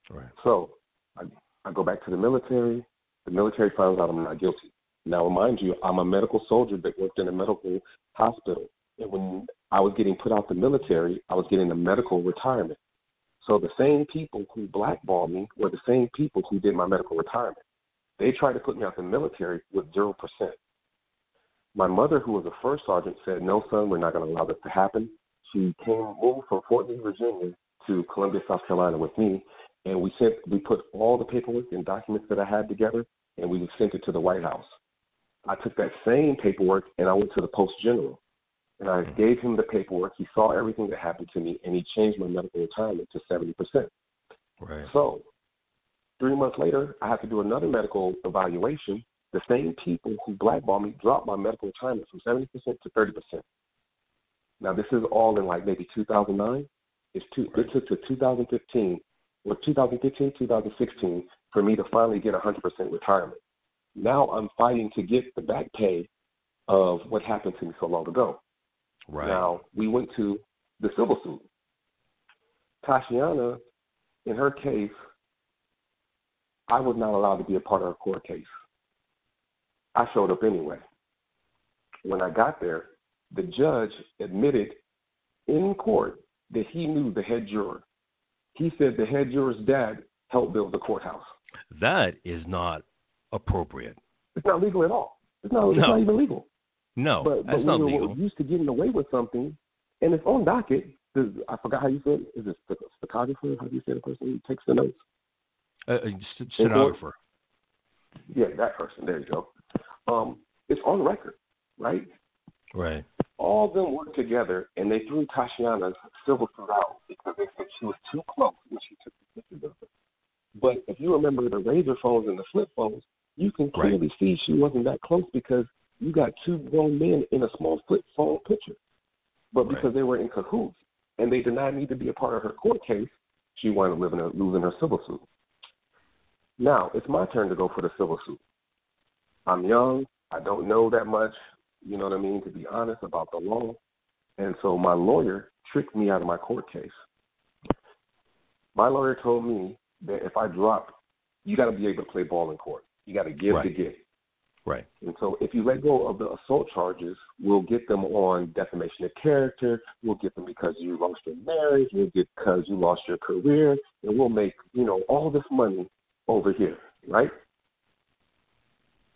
Right. So I go back to the military. The military finds out I'm not guilty. Now, mind you, I'm a medical soldier that worked in a medical hospital. And when I was getting put out the military, I was getting a medical retirement. So the same people who blackballed me were the same people who did my medical retirement. They tried to put me out the military with 0%. My mother, who was a first sergeant, said, no, son, we're not going to allow this to happen. She moved from Fort Lee, Virginia to Columbia, South Carolina with me, and we put all the paperwork and documents that I had together, and we sent it to the White House. I took that same paperwork, and I went to the Post General, and I gave him the paperwork. He saw everything that happened to me, and he changed my medical retirement to 70%. Right. So 3 months later, I have to do another medical evaluation. The same people who blackballed me dropped my medical retirement from 70% to 30%. Now, this is all in, like, maybe 2009. It took to 2016, for me to finally get 100% retirement. Now I'm fighting to get the back pay of what happened to me so long ago. Right. Now, we went to the civil suit. Tashiana, in her case, I was not allowed to be a part of her court case. I showed up anyway. When I got there, the judge admitted in court that he knew the head juror. He said the head juror's dad helped build the courthouse. That is not appropriate. It's not legal at all. It's not even legal. No, that's not legal. But we're used to getting away with something, and it's on docket. I forgot how you said it. Is it stenographer? How do you say the person who takes the notes? Stenographer. Yeah, that person. There you go. It's on record, right? Right. All of them worked together, and they threw Tashiana's civil suit out because they said she was too close when she took the pictures of her. But if you remember the razor phones and the flip phones, you can clearly see she wasn't that close because you got 2 grown men in a small flip phone picture. But because they were in cahoots and they denied me to be a part of her court case, she wound up losing her civil suit. Now, it's my turn to go for the civil suit. I'm young. I don't know that much. you know what I mean, to be honest about the loan. And so my lawyer tricked me out of my court case. My lawyer told me that if I dropped, you got to be able to play ball in court. You got to give to get. Right. And so if you let go of the assault charges, we'll get them on defamation of character. We'll get them because you lost your marriage. We'll get because you lost your career. And we'll make, you know, all this money over here, right?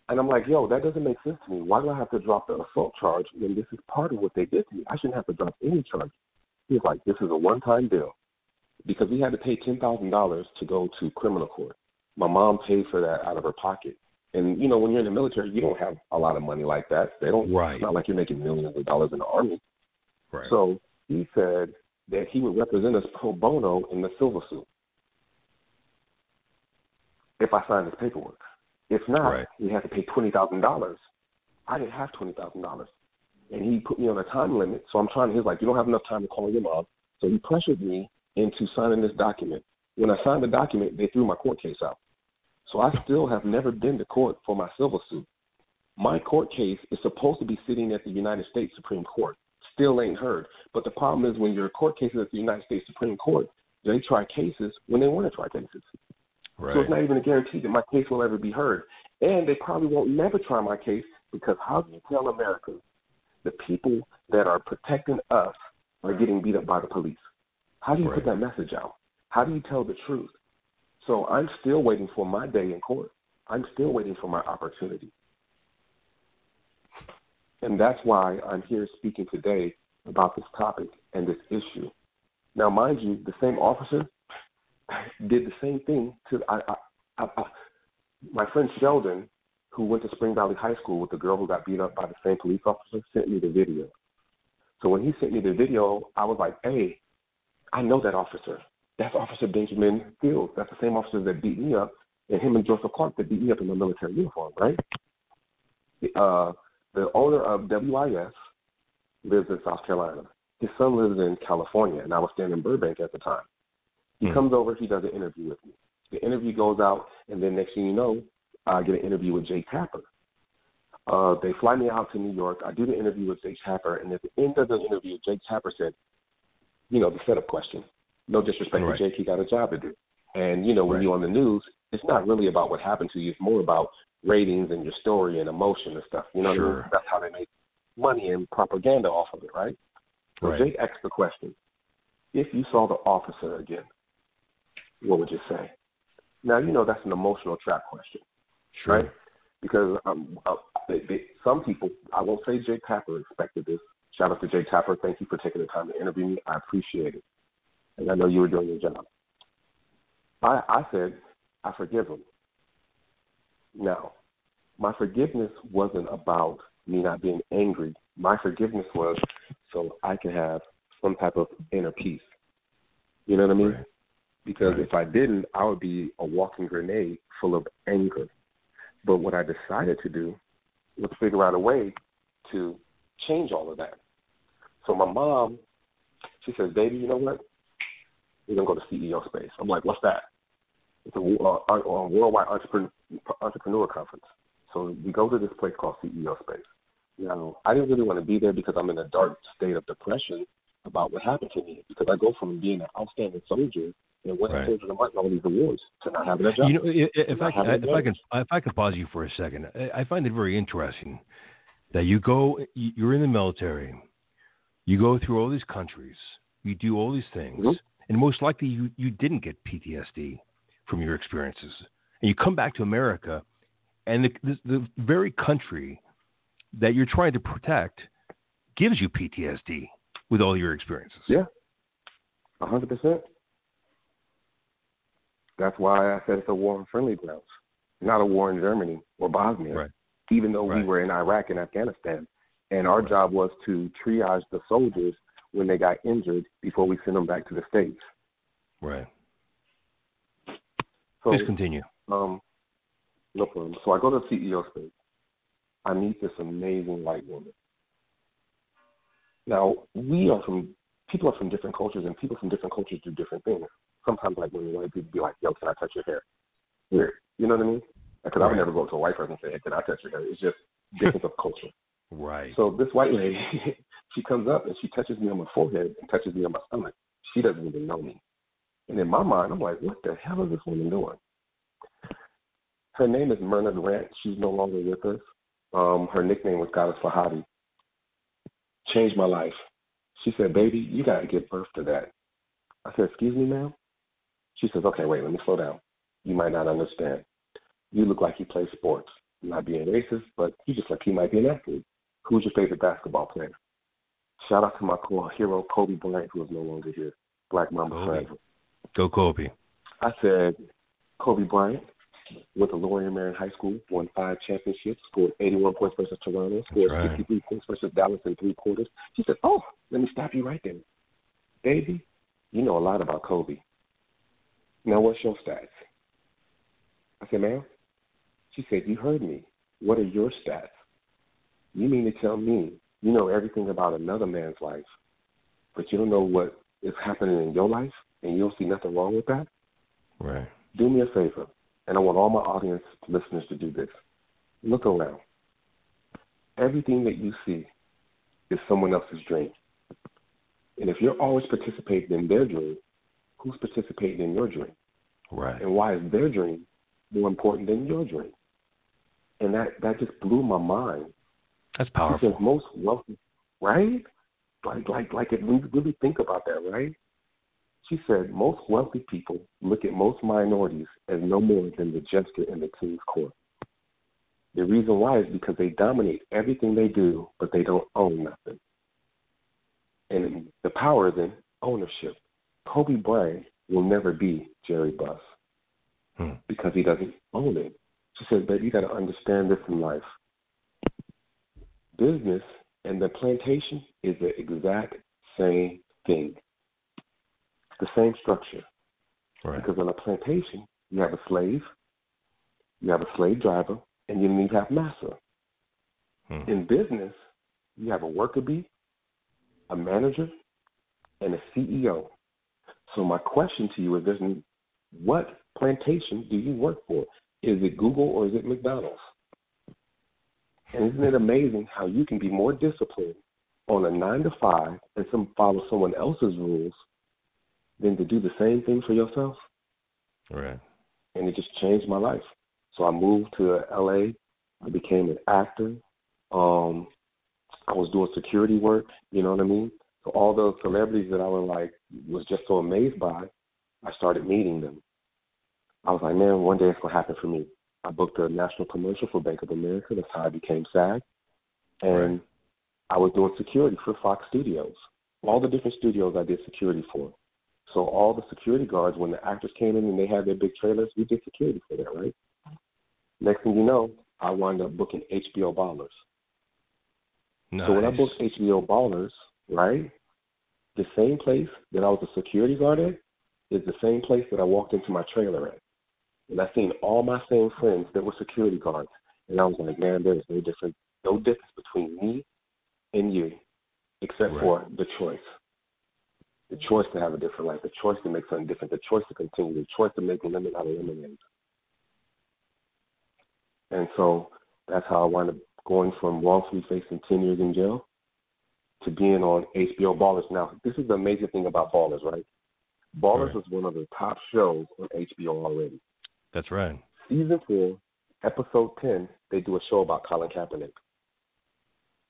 And I'm like, yo, that doesn't make sense to me. Why do I have to drop the assault charge when this is part of what they did to me? I shouldn't have to drop any charge. He's like, this is a one-time deal. Because we had to pay $10,000 to go to criminal court. My mom paid for that out of her pocket. And, you know, when you're in the military, you don't have a lot of money like that. They don't. Right. It's not like you're making millions of dollars in the Army. Right. So he said that he would represent us pro bono in the civil suit if I signed his paperwork. If not, we had to pay $20,000. I didn't have $20,000. And he put me on a time limit. So I'm trying to, he's like, you don't have enough time to call your mom. So he pressured me into signing this document. When I signed the document, they threw my court case out. So I still have never been to court for my civil suit. My court case is supposed to be sitting at the United States Supreme Court. Still ain't heard. But the problem is when your court case is at the United States Supreme Court, they try cases when they want to try cases. Right. So it's not even a guarantee that my case will ever be heard. And they probably won't never try my case because how do you tell America the people that are protecting us are getting beat up by the police? How do you put that message out? How do you tell the truth? So I'm still waiting for my day in court. I'm still waiting for my opportunity. And that's why I'm here speaking today about this topic and this issue. Now, mind you, the same officer did the same thing to my friend Sheldon, who went to Spring Valley High School with the girl who got beat up by the same police officer, sent me the video. So when he sent me the video, I was like, hey, I know that officer. That's Officer Benjamin Fields. That's the same officer that beat me up, and him and Joseph Clark that beat me up in the military uniform, right? The owner of WIS lives in South Carolina. His son lives in California, and I was staying in Burbank at the time. He comes over. He does an interview with me. The interview goes out, and then next thing you know, I get an interview with Jay Tapper. They fly me out to New York. I do the interview with Jay Tapper, and at the end of the interview, Jay Tapper said, you know, the setup question. No disrespect to Jake, he got a job to do. And, you know, when you're on the news, it's not really about what happened to you. It's more about ratings and your story and emotion and stuff. You know what I mean? That's how they make money and propaganda off of it, right? So Jake asked the question, if you saw the officer again, what would you say? Now, you know, that's an emotional trap question, right? Because some people, I won't say Jake Tapper expected this. Shout out to Jake Tapper. Thank you for taking the time to interview me. I appreciate it. And I know you were doing your job. I said, I forgive him. Now, my forgiveness wasn't about me not being angry. My forgiveness was so I can have some type of inner peace. You know what I mean? Right. Because if I didn't, I would be a walking grenade full of anger. But what I decided to do was figure out a way to change all of that. So my mom, she says, baby, you know what? We're going to go to CEO space. I'm like, what's that? It's a worldwide entrepreneur conference. So we go to this place called CEO space. Now, I didn't really want to be there because I'm in a dark state of depression about what happened to me because I go from being an outstanding soldier and winning soldier of all these awards to not having a job. You know, if I can pause you for a second, I find it very interesting that you're in the military, you go through all these countries, you do all these things, and most likely you didn't get PTSD from your experiences. And you come back to America, and the very country that you're trying to protect gives you PTSD with all your experiences. Yeah, 100%. That's why I said it's a war on friendly grounds, not a war in Germany or Bosnia, even though we were in Iraq and Afghanistan. And our job was to triage the soldiers when they got injured before we send them back to the States. Right. So, please continue. No problem. So I go to the CEO space. I meet this amazing white woman. Now, people are from different cultures, and people from different cultures do different things. Sometimes, like, when white people be like, yo, can I touch your hair? Weird. You know what I mean? Because I would never go to a white person and say, hey, can I touch your hair? It's just difference of culture. Right. So this white lady, she comes up and she touches me on my forehead and touches me on my stomach. She doesn't even know me. And in my mind, I'm like, what the hell is this woman doing? Her name is Myrna Durant. She's no longer with us. Her nickname was Goddess Fahadi. Changed my life. She said, baby, you got to give birth to that. I said, excuse me, ma'am? She says, okay, wait, let me slow down. You might not understand. You look like you play sports. I'm not being racist, but you just like you might be an athlete. Who's your favorite basketball player? Shout out to my hero, Kobe Bryant, who is no longer here. Black Mamba forever. Go Kobe. I said, Kobe Bryant went to Lower Merion High School, won 5 championships, scored 81 points versus Toronto, scored 63 points versus Dallas in 3 quarters. She said, oh, let me stop you right there. Baby, you know a lot about Kobe. Now, what's your stats? I said, ma'am? She said, you heard me. What are your stats? You mean to tell me you know everything about another man's life, but you don't know what is happening in your life, and you don't see nothing wrong with that? Right. Do me a favor, and I want all my audience listeners to do this. Look around. Everything that you see is someone else's dream. And if you're always participating in their dream, who's participating in your dream? Right. And why is their dream more important than your dream? And that just blew my mind. That's powerful. Because most wealthy, right? Like if we really think about that, right? She said most wealthy people look at most minorities as no more than the jester in the king's court. The reason why is because they dominate everything they do, but they don't own nothing. And the power is in ownership. Kobe Bryant will never be Jerry Buss because he doesn't own it. She said, baby, you got to understand this in life. Business and the plantation is the exact same thing. It's the same structure. Right. Because on a plantation, you have a slave, you have a slave driver, and you need to have massa. In business, you have a worker bee, a manager, and a CEO. So my question to you is, what plantation do you work for? Is it Google or is it McDonald's? And isn't it amazing how you can be more disciplined on a 9-to-5 and follow someone else's rules than to do the same thing for yourself? Right. And it just changed my life. So I moved to L.A. I became an actor. I was doing security work, you know what I mean? So all those celebrities that I was just so amazed by, I started meeting them. I was like, man, one day it's going to happen for me. I booked a national commercial for Bank of America. That's how I became SAG. And right. I was doing security for Fox Studios. All the different studios I did security for. So all the security guards, when the actors came in and they had their big trailers, we did security for that, right? Next thing you know, I wound up booking HBO Ballers. Nice. So when I booked HBO Ballers, right, the same place that I was a security guard at is the same place that I walked into my trailer at. And I seen all my same friends that were security guards. And I was like, man, there's no difference between me and you except right. for the choice. The choice to have a different life, the choice to make something different, the choice to continue, the choice to make a lemon out of lemonade. And so that's how I wound up going from wrongfully facing 10 years in jail to being on HBO Ballers. Now, this is the amazing thing about Ballers, right? Ballers right. is one of the top shows on HBO already. That's right. Season 4, episode 10, they do a show about Colin Kaepernick.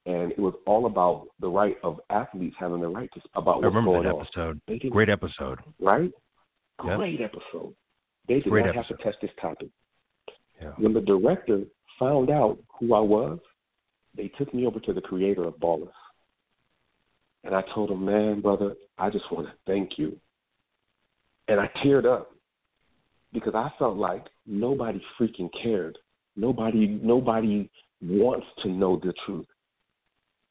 And it was all about the right of athletes having the right to about what's going on. I remember that episode. Great episode. Right? Yep. Great episode. They did not have to touch this topic. Yeah. When the director found out who I was, they took me over to the creator of Ballers. And I told him, man, brother, I just want to thank you. And I teared up. Because I felt like nobody freaking cared. Nobody wants to know the truth.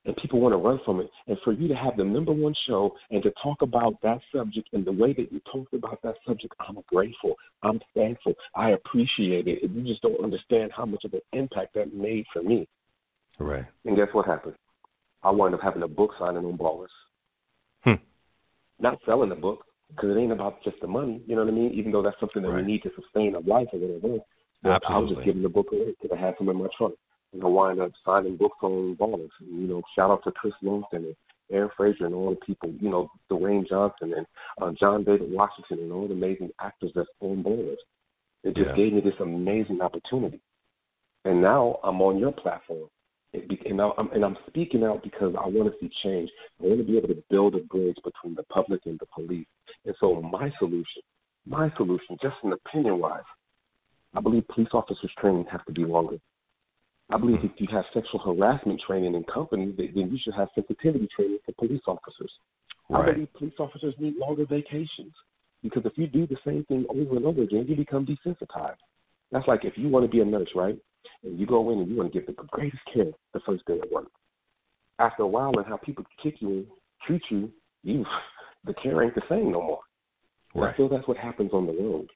And people want to run from it. And for you to have the number one show and to talk about that subject and the way that you talked about that subject, I'm grateful. I'm thankful. I appreciate it. You just don't understand how much of an impact that made for me. Right. And guess what happened? I wound up having a book signing on Ballers. Not selling the book. Because it ain't about just the money, you know what I mean? Even though that's something that right. we need to sustain a life or whatever. Absolutely. I was just giving the book away because I had some in my trunk. wind up signing books on ballers. You know, shout out to Chris Livingston and Aaron Fraser and all the people, you know, Dwayne Johnson and John David Washington and all the amazing actors that's on ballers. It just gave me this amazing opportunity. And now I'm on your platform. And I'm speaking out because I want to see change. I want to be able to build a bridge between the public and the police. And so my solution, just in opinion-wise, I believe police officers' training has to be longer. I believe if you have sexual harassment training in companies, then you should have sensitivity training for police officers. Right. I believe police officers need longer vacations because if you do the same thing over and over again, you become desensitized. That's like if you want to be a nurse, right? And you go in and you want to give the greatest care the first day at work. After a while and how people kick you and treat you, the care ain't the same no more. Right. I feel that's what happens on the road.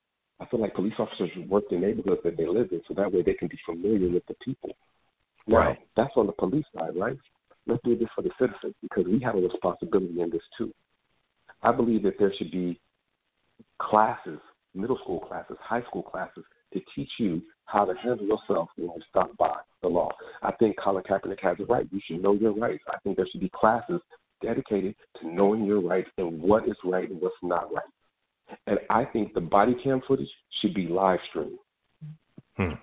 I feel like police officers work in neighborhoods that they live in so that way they can be familiar with the people. Now, right. That's on the police side, right? Let's do this for the citizens because we have a responsibility in this too. I believe that there should be classes, middle school classes, high school classes, to teach you how to handle yourself when you're stopped by the law. I think Colin Kaepernick has it right. You should know your rights. I think there should be classes dedicated to knowing your rights and what is right and what's not right. And I think the body cam footage should be live streamed.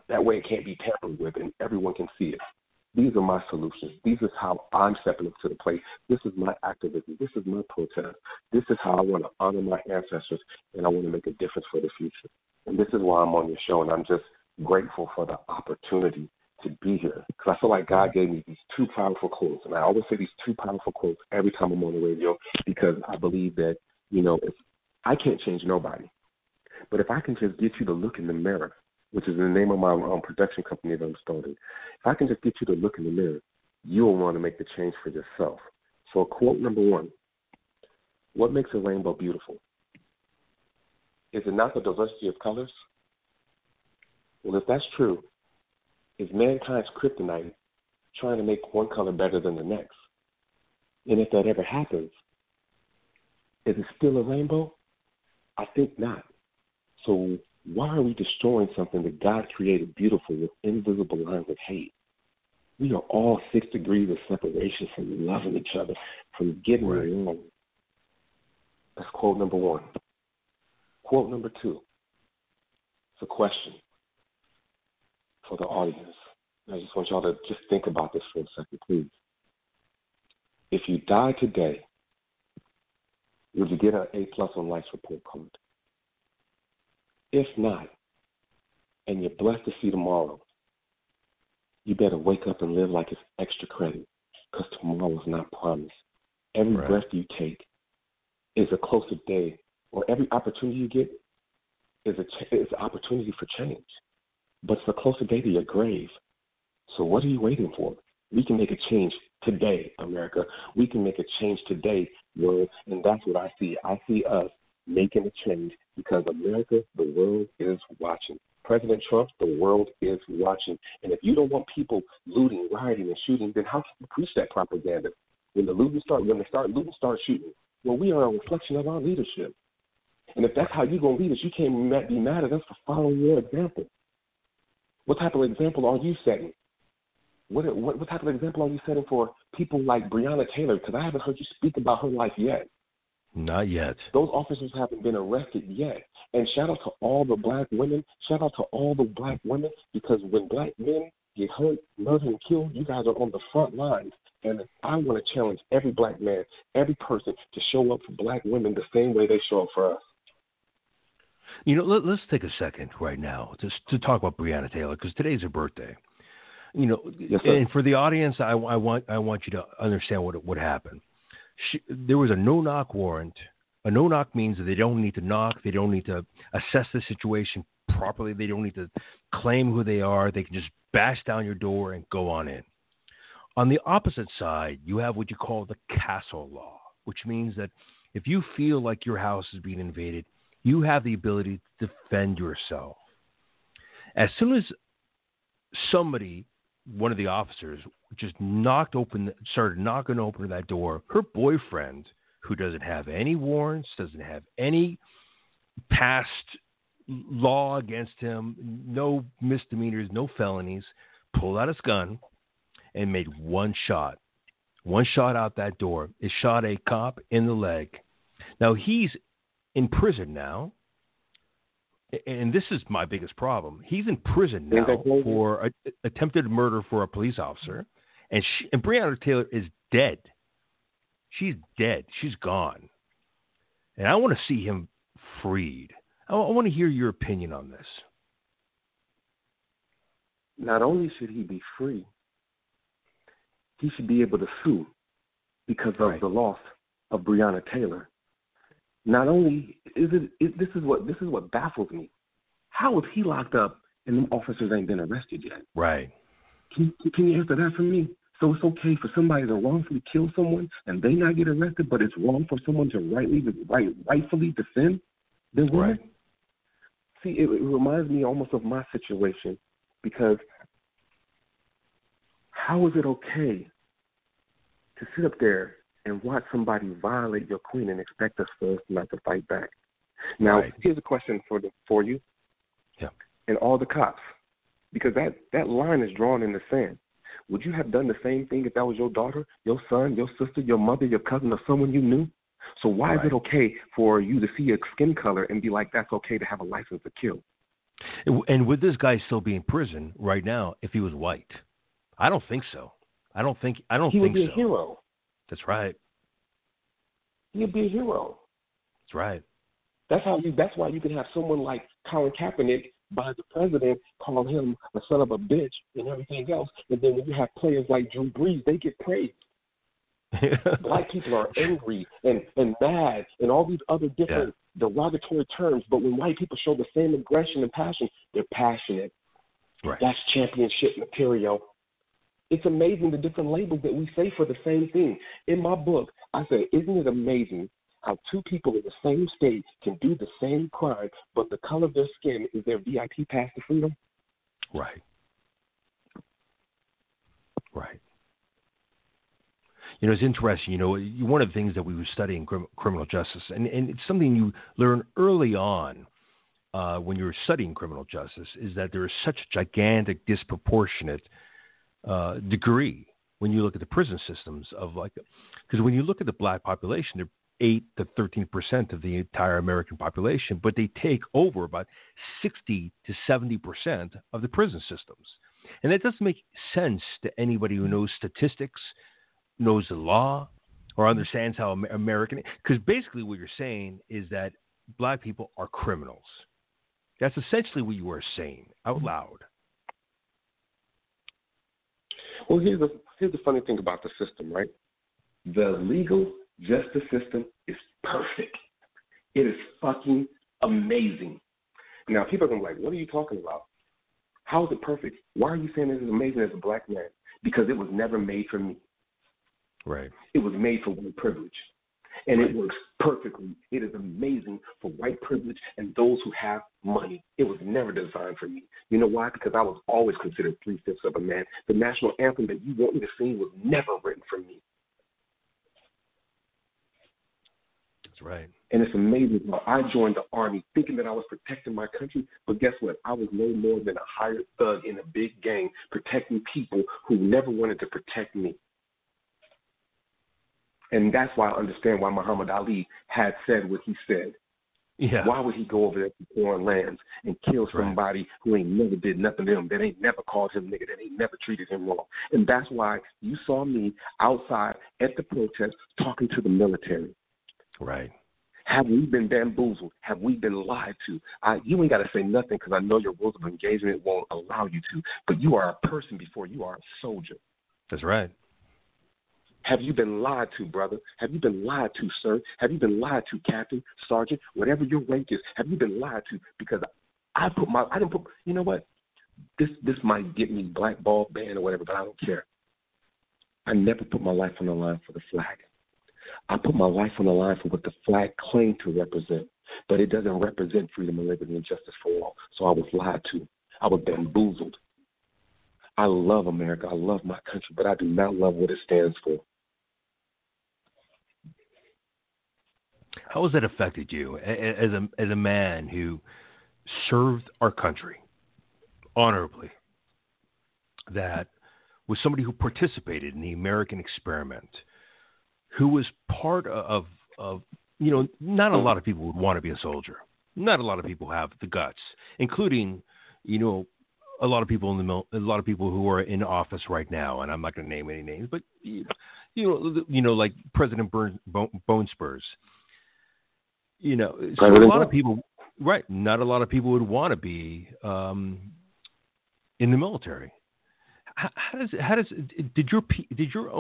That way it can't be tampered with and everyone can see it. These are my solutions. These is how I'm stepping up to the plate. This is my activism. This is my protest. This is how I want to honor my ancestors, and I want to make a difference for the future. And this is why I'm on your show, and I'm just grateful for the opportunity to be here because I feel like God gave me these two powerful quotes, and I always say these two powerful quotes every time I'm on the radio because I believe that, you know, I can't change nobody, but if I can just get you to look in the mirror, which is the name of my production company that I'm starting, if I can just get you to look in the mirror, you'll want to make the change for yourself. So quote number one, what makes a rainbow beautiful? Is it not the diversity of colors? Well, if that's true, is mankind's kryptonite trying to make one color better than the next? And if that ever happens, is it still a rainbow? I think not. So why are we destroying something that God created beautiful with invisible lines of hate? We are all 6 degrees of separation from loving each other, from getting along. That's quote number one. Quote number two, it's a question for the audience. I just want y'all to just think about this for a second, please. If you die today, would you get an A+ on life's report card? If not, and you're blessed to see tomorrow, you better wake up and live like it's extra credit because tomorrow is not promised. Every breath you take is a closer day. Or every opportunity you get is an opportunity for change. But it's a closer day to your grave. So what are you waiting for? We can make a change today, America. We can make a change today, world. And that's what I see. I see us making a change because America, the world is watching. President Trump, the world is watching. And if you don't want people looting, rioting, and shooting, then how can you preach that propaganda? When they start looting, start shooting. Well, we are a reflection of our leadership. And if that's how you're going to lead us, you can't be mad at us for following your example. What type of example are you setting? What type of example are you setting for people like Breonna Taylor? Because I haven't heard you speak about her life yet. Not yet. Those officers haven't been arrested yet. And shout out to all the black women. Shout out to all the black women because when black men get hurt, murdered, and killed, you guys are on the front lines. And I want to challenge every black man, every person to show up for black women the same way they show up for us. You know, let's take a second right now to talk about Breonna Taylor because today's her birthday. You know, yes, and for the audience, I want you to understand what happened. There was a no-knock warrant. A no-knock means that they don't need to knock. They don't need to assess the situation properly. They don't need to claim who they are. They can just bash down your door and go on in. On the opposite side, you have what you call the castle law, which means that if you feel like your house is being invaded, you have the ability to defend yourself. As soon as somebody, one of the officers, just started knocking open that door, her boyfriend, who doesn't have any warrants, doesn't have any past law against him, no misdemeanors, no felonies, pulled out his gun and made one shot out that door. It shot a cop in the leg. Now, he's in prison now. And this is my biggest problem. He's in prison now for attempted murder for a police officer. And Breonna Taylor is dead. She's dead. She's gone. And I want to see him freed. I want to hear your opinion on this. Not only should he be free, he should be able to sue because of the loss of Breonna Taylor. Not only is it this is what baffles me. How is he locked up and them officers ain't been arrested yet? Right. Can you answer that for me? So it's okay for somebody to wrongfully kill someone and they not get arrested, but it's wrong for someone to rightfully defend their woman? Right. See, it reminds me almost of my situation because how is it okay to sit up there and watch somebody violate your queen and expect us first not to fight back? Now, here's a question for you and all the cops, because that line is drawn in the sand. Would you have done the same thing if that was your daughter, your son, your sister, your mother, your cousin, or someone you knew? So why is it okay for you to see a skin color and be like, that's okay to have a license to kill? And would this guy still be in prison right now if he was white? I don't think so. He would be a hero. That's right. He'd be a hero. That's right. That's why you can have someone like Colin Kaepernick by the president call him a son of a bitch and everything else, and then when you have players like Drew Brees, they get praised. Black people are angry and mad and all these other different derogatory terms, but when white people show the same aggression and passion, they're passionate. Right. That's championship material. It's amazing the different labels that we say for the same thing. In my book, I say, isn't it amazing how two people in the same state can do the same crime, but the color of their skin is their VIP pass to freedom? Right. Right. You know, it's interesting. You know, one of the things that we were studying criminal justice, and it's something you learn early on when you're studying criminal justice, is that there is such a gigantic disproportionate degree when you look at the prison systems of because when you look at the black population, they're 8 to 13% of the entire American population, but they take over about 60 to 70% of the prison systems. And that doesn't make sense to anybody who knows statistics, knows the law, or understands how American, because basically what you're saying is that black people are criminals. That's essentially what you are saying out loud. Well, here's the funny thing about the system, right? The legal justice system is perfect. It is fucking amazing. Now, people are going to be like, what are you talking about? How is it perfect? Why are you saying this is amazing as a black man? Because it was never made for me. Right. It was made for white privilege. And it works perfectly. It is amazing for white privilege and those who have money. It was never designed for me. You know why? Because I was always considered 3/5 of a man. The national anthem that you want me to sing was never written for me. That's right. And it's amazing how I joined the Army thinking that I was protecting my country, but guess what? I was no more than a hired thug in a big gang protecting people who never wanted to protect me. And that's why I understand why Muhammad Ali had said what he said. Yeah. Why would he go over there to foreign lands and kill somebody who ain't never did nothing to him, that ain't never called him nigga, that ain't never treated him wrong? And that's why you saw me outside at the protest talking to the military. Right. Have we been bamboozled? Have we been lied to? You ain't got to say nothing because I know your rules of engagement won't allow you to, but you are a person before you are a soldier. That's right. Have you been lied to, brother? Have you been lied to, sir? Have you been lied to, captain, sergeant, whatever your rank is? Have you been lied to? Because you know what? This might get me blackball banned or whatever, but I don't care. I never put my life on the line for the flag. I put my life on the line for what the flag claimed to represent, but it doesn't represent freedom and liberty and justice for all. So I was lied to. I was bamboozled. I love America. I love my country, but I do not love what it stands for. How has that affected you as a man who served our country honorably? that was somebody who participated in the American experiment, who was part of you know, not a lot of people would want to be a soldier. Not a lot of people have the guts, including, you know, a lot of people in the a lot of people who are in office right now, and I'm not going to name any names, but you know, like President Bonespurs. You know, so a lot of people, right? Not a lot of people would want to be in the military. Did your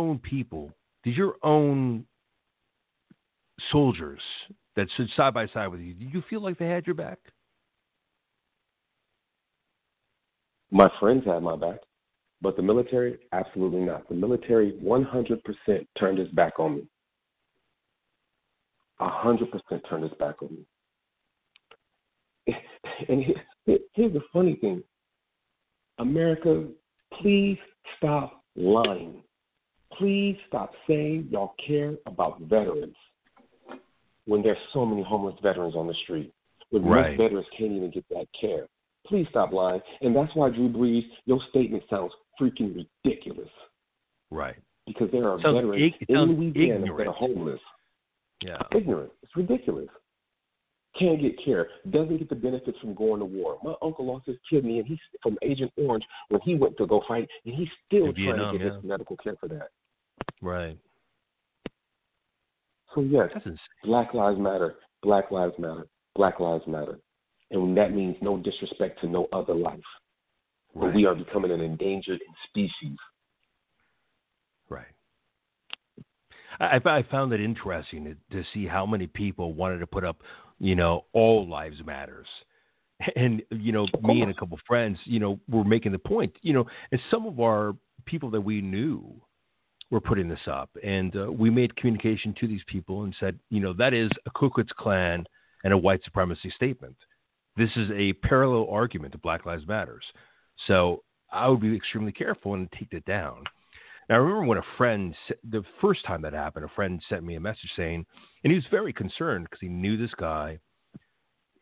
own soldiers that stood side by side with you, did you feel like they had your back? My friends had my back, but the military, absolutely not. The military 100% turned its back on me. 100% turned its back on me. And here's the funny thing. America, please stop lying. Please stop saying y'all care about veterans when there's so many homeless veterans on the street. When most veterans can't even get that care. Please stop lying. And that's why, Drew Brees, your statement sounds freaking ridiculous. Right. Because there are veterans in Louisiana that are homeless. Yeah. Ignorant. It's ridiculous. Can't get care. Doesn't get the benefits from going to war. My uncle lost his kidney and he's from Agent Orange when he went to go fight, and he's still trying to get his medical care for that. Right. So, yes, Black Lives Matter, Black Lives Matter, Black Lives Matter. And that means no disrespect to no other life. Right. But we are becoming an endangered species. Right. I found it interesting to see how many people wanted to put up, you know, all lives matters. And, you know, me and a couple friends, you know, were making the point, you know, and some of our people that we knew were putting this up. And we made communication to these people and said, you know, that is a Ku Klux Klan and a white supremacy statement. This is a parallel argument to Black Lives Matters. So I would be extremely careful and take that down. Now, I remember when a friend, the first time that happened, a friend sent me a message saying, and he was very concerned because he knew this guy.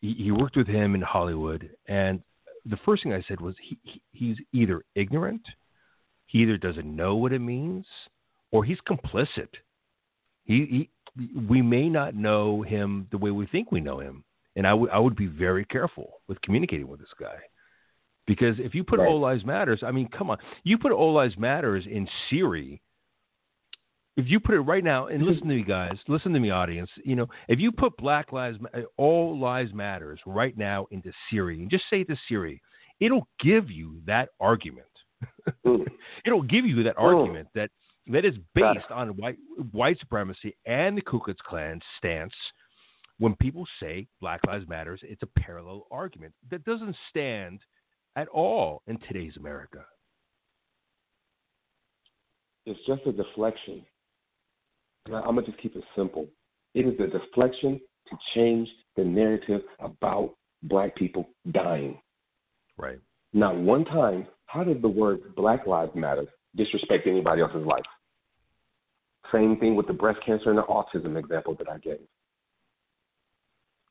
He worked with him in Hollywood. And the first thing I said was he's either ignorant, he either doesn't know what it means, or he's complicit. We may not know him the way we think we know him. And I would be very careful with communicating with this guy, because if you put All Lives Matters, I mean, come on, you put All Lives Matters in Siri. If you put it right now, and listen to me, guys, listen to me, audience, you know, if you put All Lives Matters right now into Siri and just say to Siri, it'll give you that argument. It'll give you that argument that is based on white supremacy and the Ku Klux Klan stance. When people say Black Lives Matters, it's a parallel argument that doesn't stand at all in today's America. It's just a deflection. I'm going to just keep it simple. It is a deflection to change the narrative about black people dying. Right. Not one time, how did the word Black Lives Matter disrespect anybody else's life? Same thing with the breast cancer and the autism example that I gave.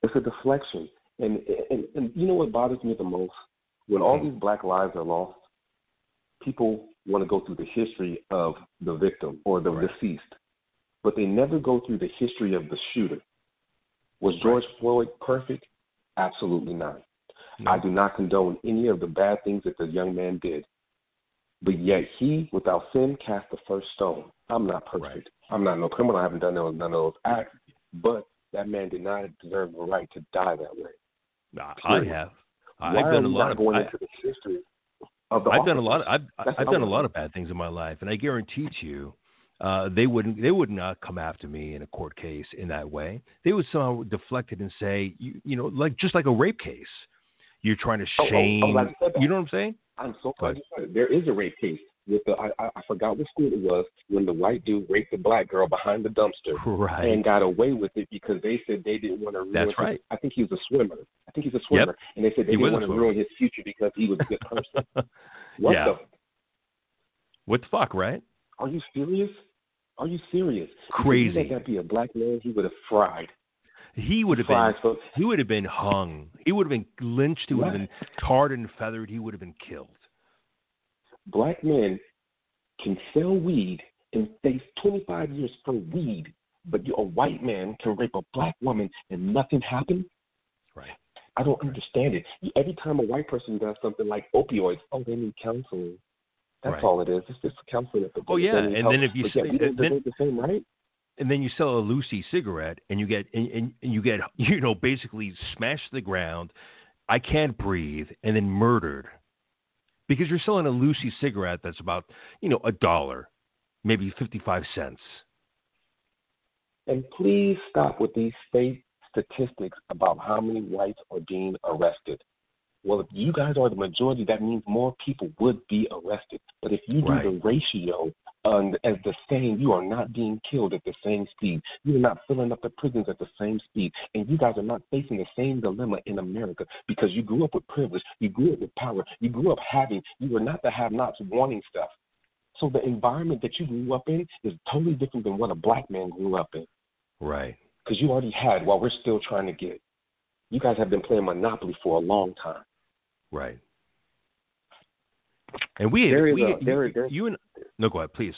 It's a deflection. And you know what bothers me the most? When all these black lives are lost, people want to go through the history of the victim or the deceased, but they never go through the history of the shooter. Was George Floyd perfect? Absolutely not. No. I do not condone any of the bad things that the young man did, but yet he, without sin, cast the first stone. I'm not perfect. Right. I'm not no criminal. I haven't done none of those acts, but that man did not deserve the right to die that way. Nah, I have. I've done a lot of bad things in my life, and I guarantee you, they would not come after me in a court case in that way. They would somehow deflect it and say, you know, like just like a rape case, you're trying to shame. You know what I'm saying? I'm so glad you said it. There is a rape case. I forgot what school it was, when the white dude raped the black girl behind the dumpster and got away with it because they said they didn't want to ruin his, I think he was a swimmer. And they said they didn't want to ruin his future because he was a good person. What the fuck, right? Are you serious? Crazy. If you think that'd be a black man, he would have fried. He would have been hung. He would have been lynched. He would have been tarred and feathered. He would have been killed. black men can sell weed and face 25 years for weed, but a white man can rape a black woman and nothing happened? Right. I don't understand it. Every time a white person does something like opioids, oh, they need counseling. That's all it is. It's just counseling. Oh, yeah. And help. Then if you say the same, right? And then you sell a Lucy cigarette and you get, and you get, you know, basically smashed to the ground. I can't breathe. And then murdered because you're selling a Lucy cigarette. That's about, you know, $1, maybe 55 cents. And please stop with these state statistics about how many whites are being arrested. Well, if you guys are the majority, that means more people would be arrested. But if you do the ratio as the same, you are not being killed at the same speed. You are not filling up the prisons at the same speed. And you guys are not facing the same dilemma in America because you grew up with privilege. You grew up with power. You grew up having. You were not the have-nots wanting stuff. So the environment that you grew up in is totally different than what a black man grew up in. Right. Because you already had while we're still trying to get. You guys have been playing Monopoly for a long time. Right. And go ahead, please.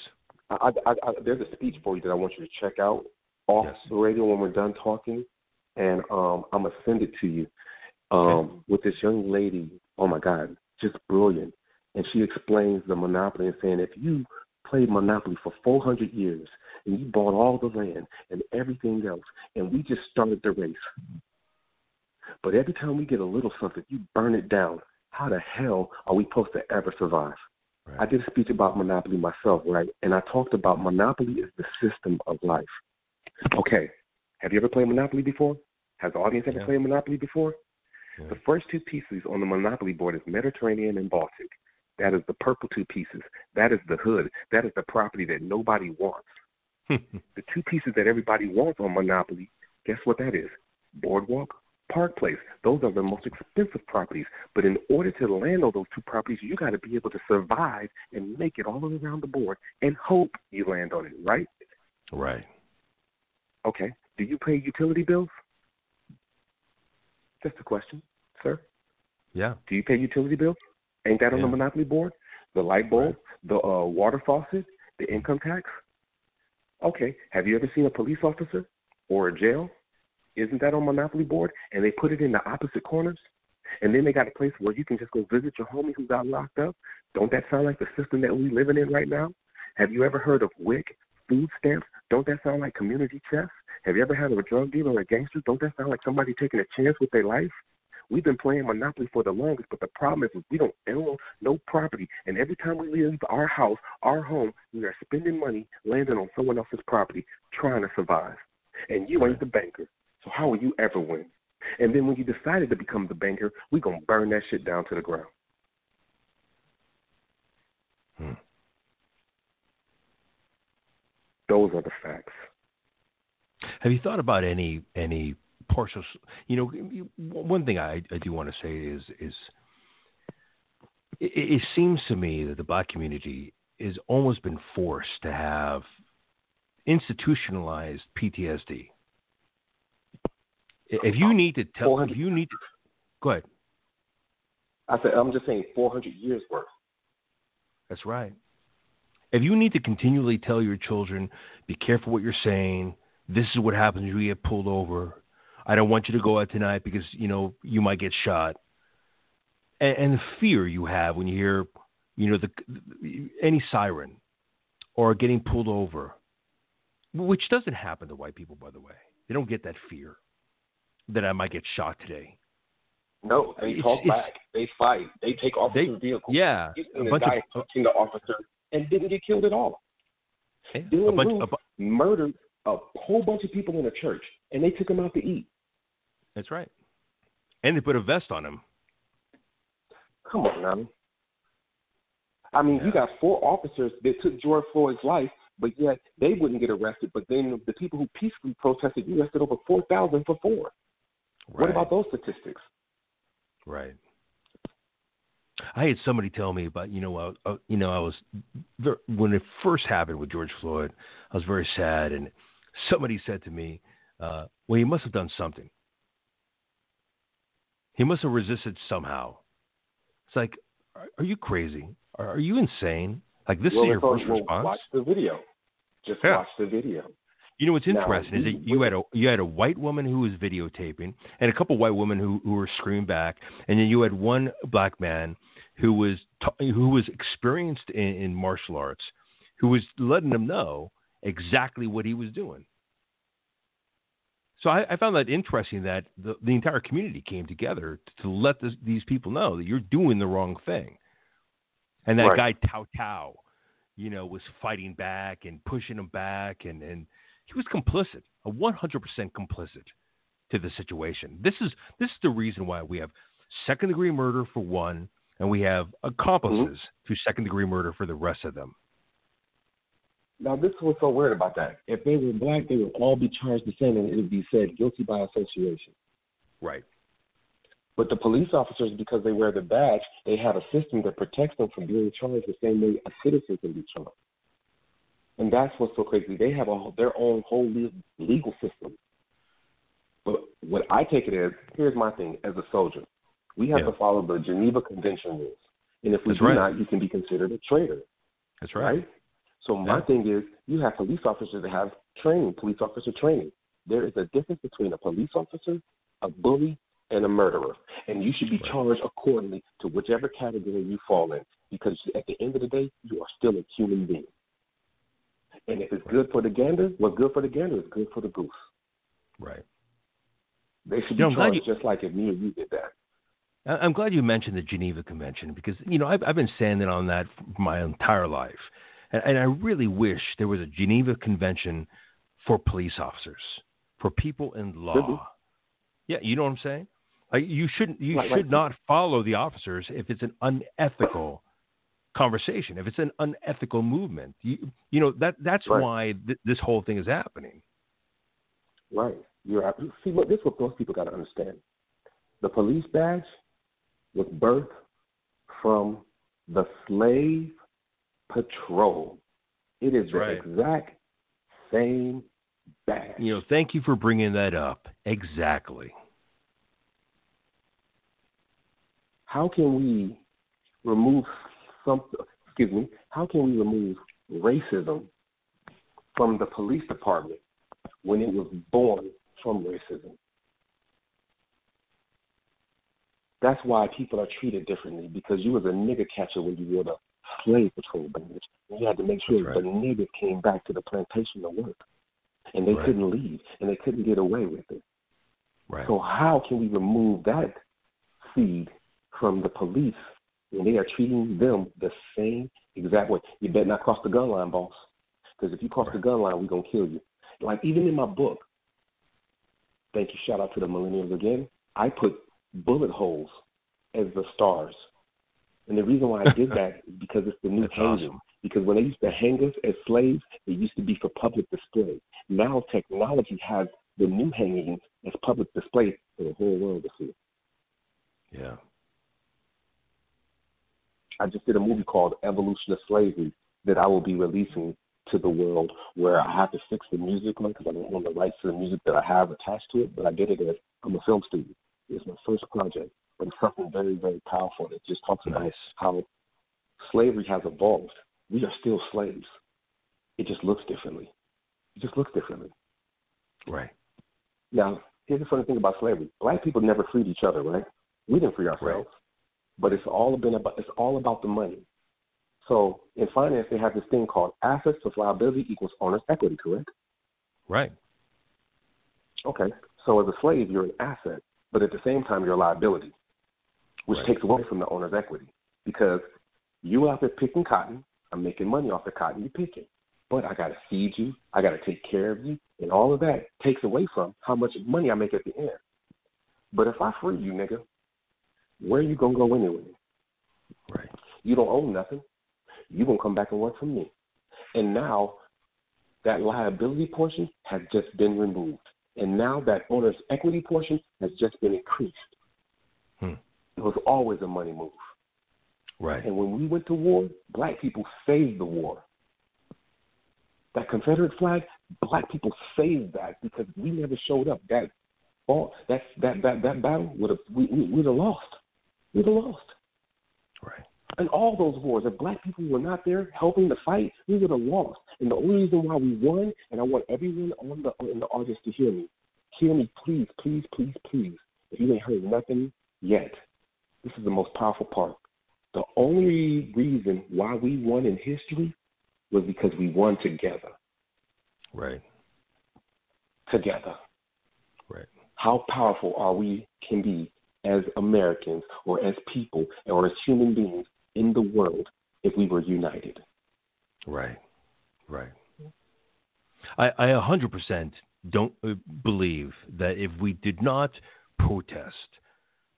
There's a speech for you that I want you to check out off the radio when we're done talking, and I'm going to send it to you with this young lady. Oh, my God, just brilliant. And she explains the Monopoly and saying if you played Monopoly for 400 years and you bought all the land and everything else and we just started the race, but every time we get a little something, you burn it down. How the hell are we supposed to ever survive? Right. I did a speech about Monopoly myself, right? And I talked about Monopoly is the system of life. Okay, have you ever played Monopoly before? Has the audience ever played Monopoly before? Yeah. The first two pieces on the Monopoly board is Mediterranean and Baltic. That is the purple two pieces. That is the hood. That is the property that nobody wants. The two pieces that everybody wants on Monopoly, guess what that is? Boardwalk, Park Place. Those are the most expensive properties. But in order to land on those two properties, you got to be able to survive and make it all around the board and hope you land on it, right? Right. Okay. Do you pay utility bills? Just a question, sir. Yeah. Do you pay utility bills? Ain't that on the Monopoly board? The light bulb, the water faucet, the income tax? Okay. Have you ever seen a police officer or a jail? Isn't that on Monopoly board? And they put it in the opposite corners? And then they got a place where you can just go visit your homie who got locked up? Don't that sound like the system that we're living in right now? Have you ever heard of WIC, food stamps? Don't that sound like community chess? Have you ever had a drug dealer or a gangster? Don't that sound like somebody taking a chance with their life? We've been playing Monopoly for the longest, but the problem is we don't own no property. And every time we leave our house, our home, we are spending money landing on someone else's property trying to survive. And you ain't the banker. So how will you ever win? And then when you decided to become the banker, we're going to burn that shit down to the ground. Those are the facts. Have you thought about any partial, you know, one thing I do want to say is it seems to me that the black community has almost been forced to have institutionalized PTSD. If you need to tell, go ahead. I said, I'm just saying 400 years worth. That's right. If you need to continually tell your children, be careful what you're saying. This is what happens when you get pulled over. I don't want you to go out tonight because, you know, you might get shot. And the fear you have when you hear, you know, any siren or getting pulled over, which doesn't happen to white people, by the way. They don't get that fear that I might get shot today. No, they talk back. They fight. They take officers' vehicles. Yeah. And the guy punching the officer and didn't get killed at all. Yeah, Dylan Roof murdered a whole bunch of people in a church, and they took him out to eat. That's right. And they put a vest on him. Come on, man. I mean, you got four officers that took George Floyd's life, but yet they wouldn't get arrested. But then the people who peacefully protested, you arrested over 4,000 for four. Right. What about those statistics? Right. I had somebody tell me about, I was, when it first happened with George Floyd, I was very sad. And somebody said to me, well, he must have done something. He must have resisted somehow. It's like, are you crazy? Are you insane? Like, this is your first response? Watch the video. Just watch the video. You know what's interesting is that you had a white woman who was videotaping and a couple white women who were screaming back, and then you had one black man who was experienced in martial arts, who was letting them know exactly what he was doing. So I found that interesting that the entire community came together to let these people know that you're doing the wrong thing. And that guy Tao, you know, was fighting back and pushing them back, and he was complicit, 100% complicit to the situation. This is the reason why we have second-degree murder for one, and we have accomplices to second-degree murder for the rest of them. Now, this is what's so weird about that. If they were black, they would all be charged the same, and it would be said guilty by association. Right. But the police officers, because they wear the badge, they have a system that protects them from being charged the same way a citizen can be charged. And that's what's so crazy. They have their own whole legal system. But what I take it as, here's my thing, as a soldier, we have to follow the Geneva Convention rules. And if we do not, you can be considered a traitor. That's right. So my thing is, you have police officers that have training, police officer training. There is a difference between a police officer, a bully, and a murderer. And you should be charged accordingly to whichever category you fall in, because at the end of the day, you are still a human being. And if it's good for the gander, what's good for the gander is good for the goose. Right. They should be charged just like if me and you did that. I'm glad you mentioned the Geneva Convention, because, you know, I've been standing on that my entire life. And I really wish there was a Geneva Convention for police officers, for people in law. Really? Yeah, you know what I'm saying? Like, you should not follow the officers if it's an unethical conversation, if it's an unethical movement. You know, that's why this whole thing is happening. Right. See, look, this is what most people got to understand. The police badge was birthed from the slave patrol. It is the exact same badge. You know, thank you for bringing that up. Exactly. How can we remove remove racism from the police department when it was born from racism? That's why people are treated differently, because you was a nigger catcher when you were the slave patrol bandage. You had to make sure the niggas came back to the plantation to work. And they couldn't leave, and they couldn't get away with it. Right. So how can we remove that seed from the police when they are treating them the same exact way? You better not cross the gun line, boss, because if you cross the gun line, we're going to kill you. Like, even in my book, thank you, shout out to the millennials again, I put bullet holes as the stars. And the reason why I did that is because it's the new hanging. Awesome. Because when they used to hang us as slaves, it used to be for public display. Now technology has the new hanging as public display for the whole world to see. Yeah. I just did a movie called Evolution of Slavery that I will be releasing to the world, where I have to fix the music on because I don't own the rights to the music that I have attached to it, but I did it as I'm a film student. It's my first project. But it's something very, very powerful that just talks about how slavery has evolved. We are still slaves. It just looks differently. Right. Now, here's the funny thing about slavery. Black people never freed each other, right? We didn't free ourselves. Right. But it's all about the money. So in finance, they have this thing called assets plus liability equals owner's equity, correct? Right. Okay. So as a slave, you're an asset, but at the same time, you're a liability, which takes away from the owner's equity, because you out there picking cotton, I'm making money off the cotton you're picking, but I got to feed you, I got to take care of you, and all of that takes away from how much money I make at the end. But if I free you, nigga, where are you going to go anyway? Right. You don't own nothing. You're going to come back and work for me. And now that liability portion has just been removed. And now that owner's equity portion has just been increased. It was always a money move. Right. And when we went to war, black people saved the war. That Confederate flag, black people saved that, because we never showed up. That battle, we'd have lost. Right. In all those wars, if black people were not there helping the fight, we would have lost. And the only reason why we won, and I want everyone on in the audience to hear me. Hear me, please, please, please, please. If you ain't heard nothing yet, this is the most powerful part. The only reason why we won in history was because we won together. Right. Together. Right. How powerful are we can be as Americans or as people or as human beings in the world if we were united. Right. Right. I 100% don't believe that if we did not protest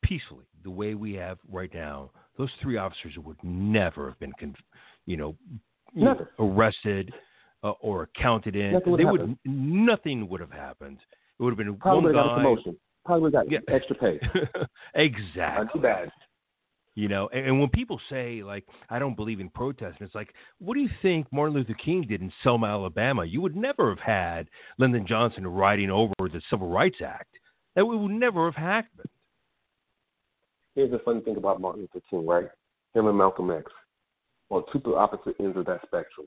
peacefully the way we have right now, those three officers would never have been, arrested or accounted in. Nothing would have happened. It would have been probably one guy. Promotion. Probably got extra pay. Exactly. Not too bad. And when people say, I don't believe in protest, and it's like, what do you think Martin Luther King did in Selma, Alabama? You would never have had Lyndon Johnson riding over the Civil Rights Act. That would never have happened. Here's the funny thing about Martin Luther King, right? Him and Malcolm X on two opposite ends of that spectrum.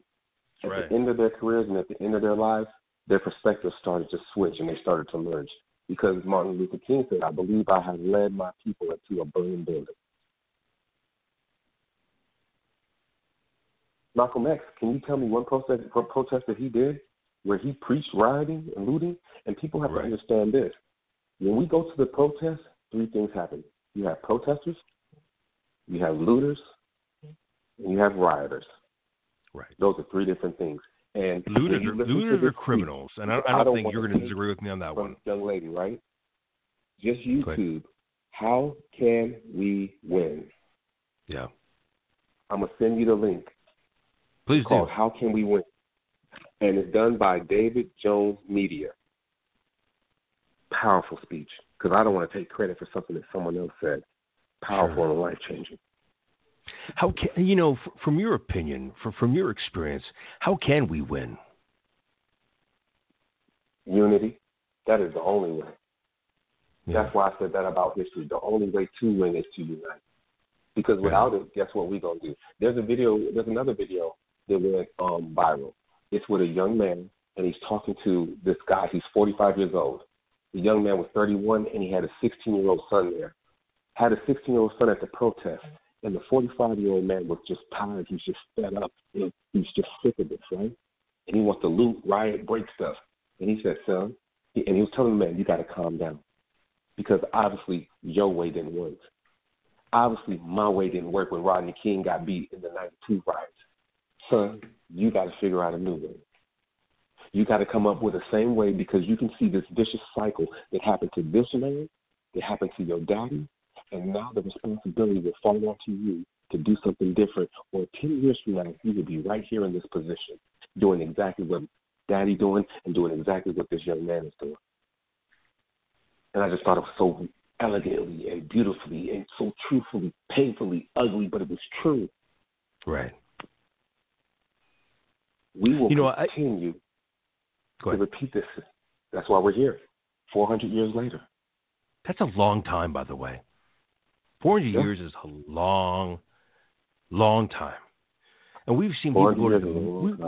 At the end of their careers and at the end of their lives, their perspectives started to switch and they started to merge. Because Martin Luther King said, I believe I have led my people into a burning building. Malcolm X, can you tell me one protest that he did where he preached rioting and looting? And people have to understand this. When we go to the protest, three things happen. You have protesters, you have looters, and you have rioters. Right. Those are three different things. And looters are criminals, and I don't think you're going to disagree with me on that one. Young lady, right? Just YouTube. How can we win? Yeah. I'm going to send you the link. Please do. How Can We Win? And it's done by David Jones Media. Powerful speech, because I don't want to take credit for something that someone else said. Powerful and life-changing. How can from your opinion, from your experience, how can we win? Unity. That is the only way. Yeah. That's why I said that about history. The only way to win is to unite. Because without it, guess what we're gonna do? There's another video that went viral. It's with a young man and he's talking to this guy. He's 45 years old. The young man was 31 and he had a 16-year-old son there. Had a 16-year-old son at the protest. And the 45-year-old man was just tired. He's just fed up. He's just sick of this, right? And he wants to loot, riot, break stuff. And he said, son, and he was telling the man, you got to calm down because obviously your way didn't work. Obviously my way didn't work when Rodney King got beat in the 92 riots. Son, you got to figure out a new way. You got to come up with the same way because you can see this vicious cycle that happened to this man, that happened to your daddy, and now the responsibility will fall onto you to do something different. Or 10 years from now, you will be right here in this position, doing exactly what daddy doing and doing exactly what this young man is doing. And I just thought it was so elegantly and beautifully and so truthfully, painfully ugly, but it was true. Right. We will continue to repeat this. That's why we're here, 400 years later. That's a long time, by the way. 400 years is a long, long time, and we've seen people go to the moon.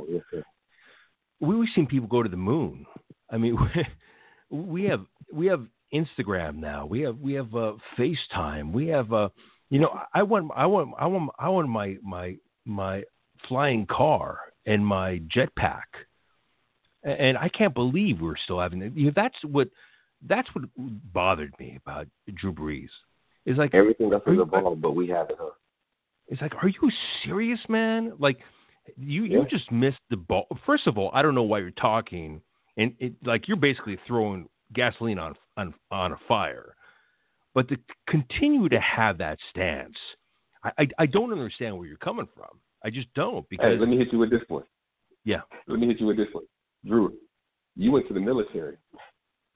We've seen people go to the moon. I mean, we have Instagram now. We have FaceTime. We have I want my flying car and my jetpack, and I can't believe we're still having that. That's what bothered me about Drew Brees. It's like everything else is evolved, but we have it. Huh? It's like, are you serious, man? Like, you just missed the ball. First of all, I don't know why you're talking, and you're basically throwing gasoline on a fire. But to continue to have that stance, I don't understand where you're coming from. I just don't. Because let me hit you with this one. Yeah, let me hit you with this one, Drew. You went to the military.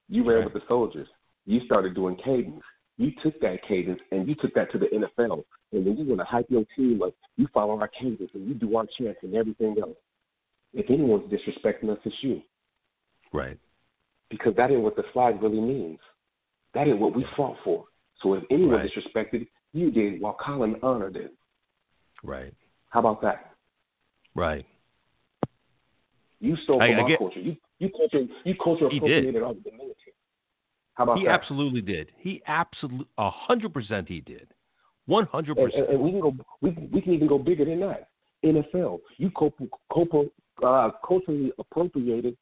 You ran with the soldiers. You started doing cadence. You took that cadence and you took that to the NFL. And then you want to hype your team up. You follow our cadence and you do our chants and everything else. If anyone's disrespecting us, it's you. Right. Because that ain't what the flag really means. That ain't what we fought for. So if anyone disrespected, you did while Colin honored it. Right. How about that? Right. You stole from our culture. You culture appropriated our military. How about that? Absolutely did. He absolutely 100% he did. 100%. And we can go. We can even go bigger than that. NFL. You culturally appropriated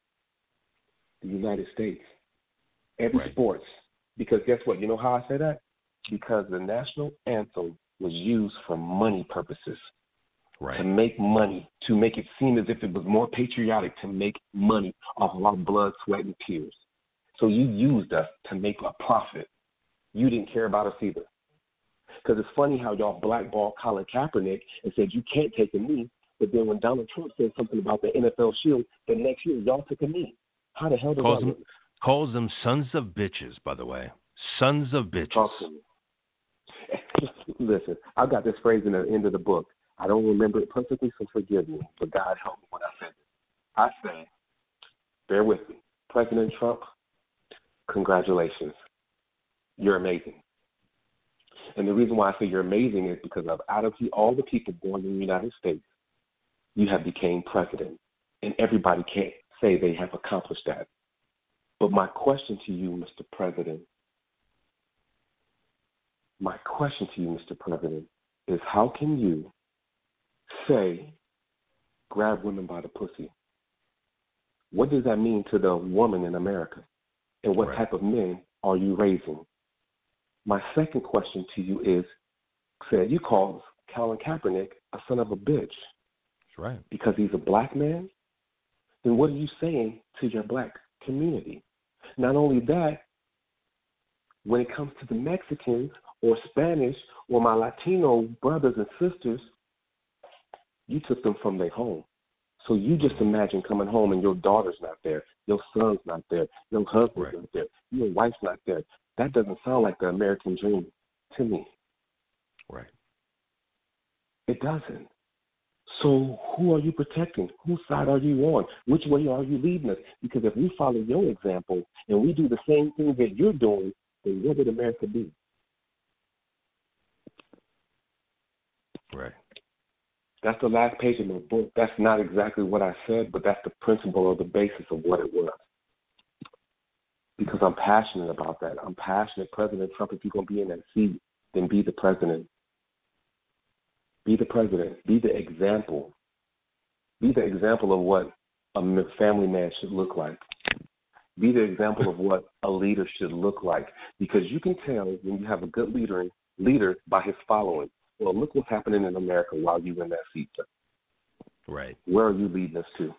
the United States. Every sports. Because guess what? You know how I say that? Because the national anthem was used for money purposes. Right. To make money, to make it seem as if it was more patriotic, to make money off of our blood, sweat, and tears. So you used us to make a profit. You didn't care about us either. Because it's funny how y'all blackballed Colin Kaepernick and said you can't take a knee, but then when Donald Trump said something about the NFL shield, the next year y'all took a knee. How the hell did that work? Calls them sons of bitches, by the way. Sons of bitches. Awesome. Listen, I got this phrase in the end of the book. I don't remember it perfectly, so forgive me, but God help me when I say this. I say, bear with me. President Trump, congratulations. You're amazing. And the reason why I say you're amazing is because of out of all the people born in the United States, you have became president. And everybody can't say they have accomplished that. But my question to you, Mr. President, is how can you say, grab women by the pussy? What does that mean to the woman in America? And what type of men are you raising? My second question to you is, said you call Colin Kaepernick a son of a bitch. That's right. Because he's a black man? Then what are you saying to your black community? Not only that, when it comes to the Mexicans or Spanish or my Latino brothers and sisters, you took them from their home. So you just imagine coming home and your daughter's not there, your son's not there, your husband's not there, your wife's not there. That doesn't sound like the American dream to me. Right. It doesn't. So who are you protecting? Whose side are you on? Which way are you leading us? Because if we follow your example and we do the same thing that you're doing, then what would America be? Right. That's the last page of my book. That's not exactly what I said, but that's the principle or the basis of what it was. Because I'm passionate about that. I'm passionate. President Trump, if you're going to be in that seat, then be the president. Be the president. Be the example. Be the example of what a family man should look like. Be the example of what a leader should look like. Because you can tell when you have a good leader by his following. Well, look what's happening in America while you're in that seat. Right. Where are you leading us to?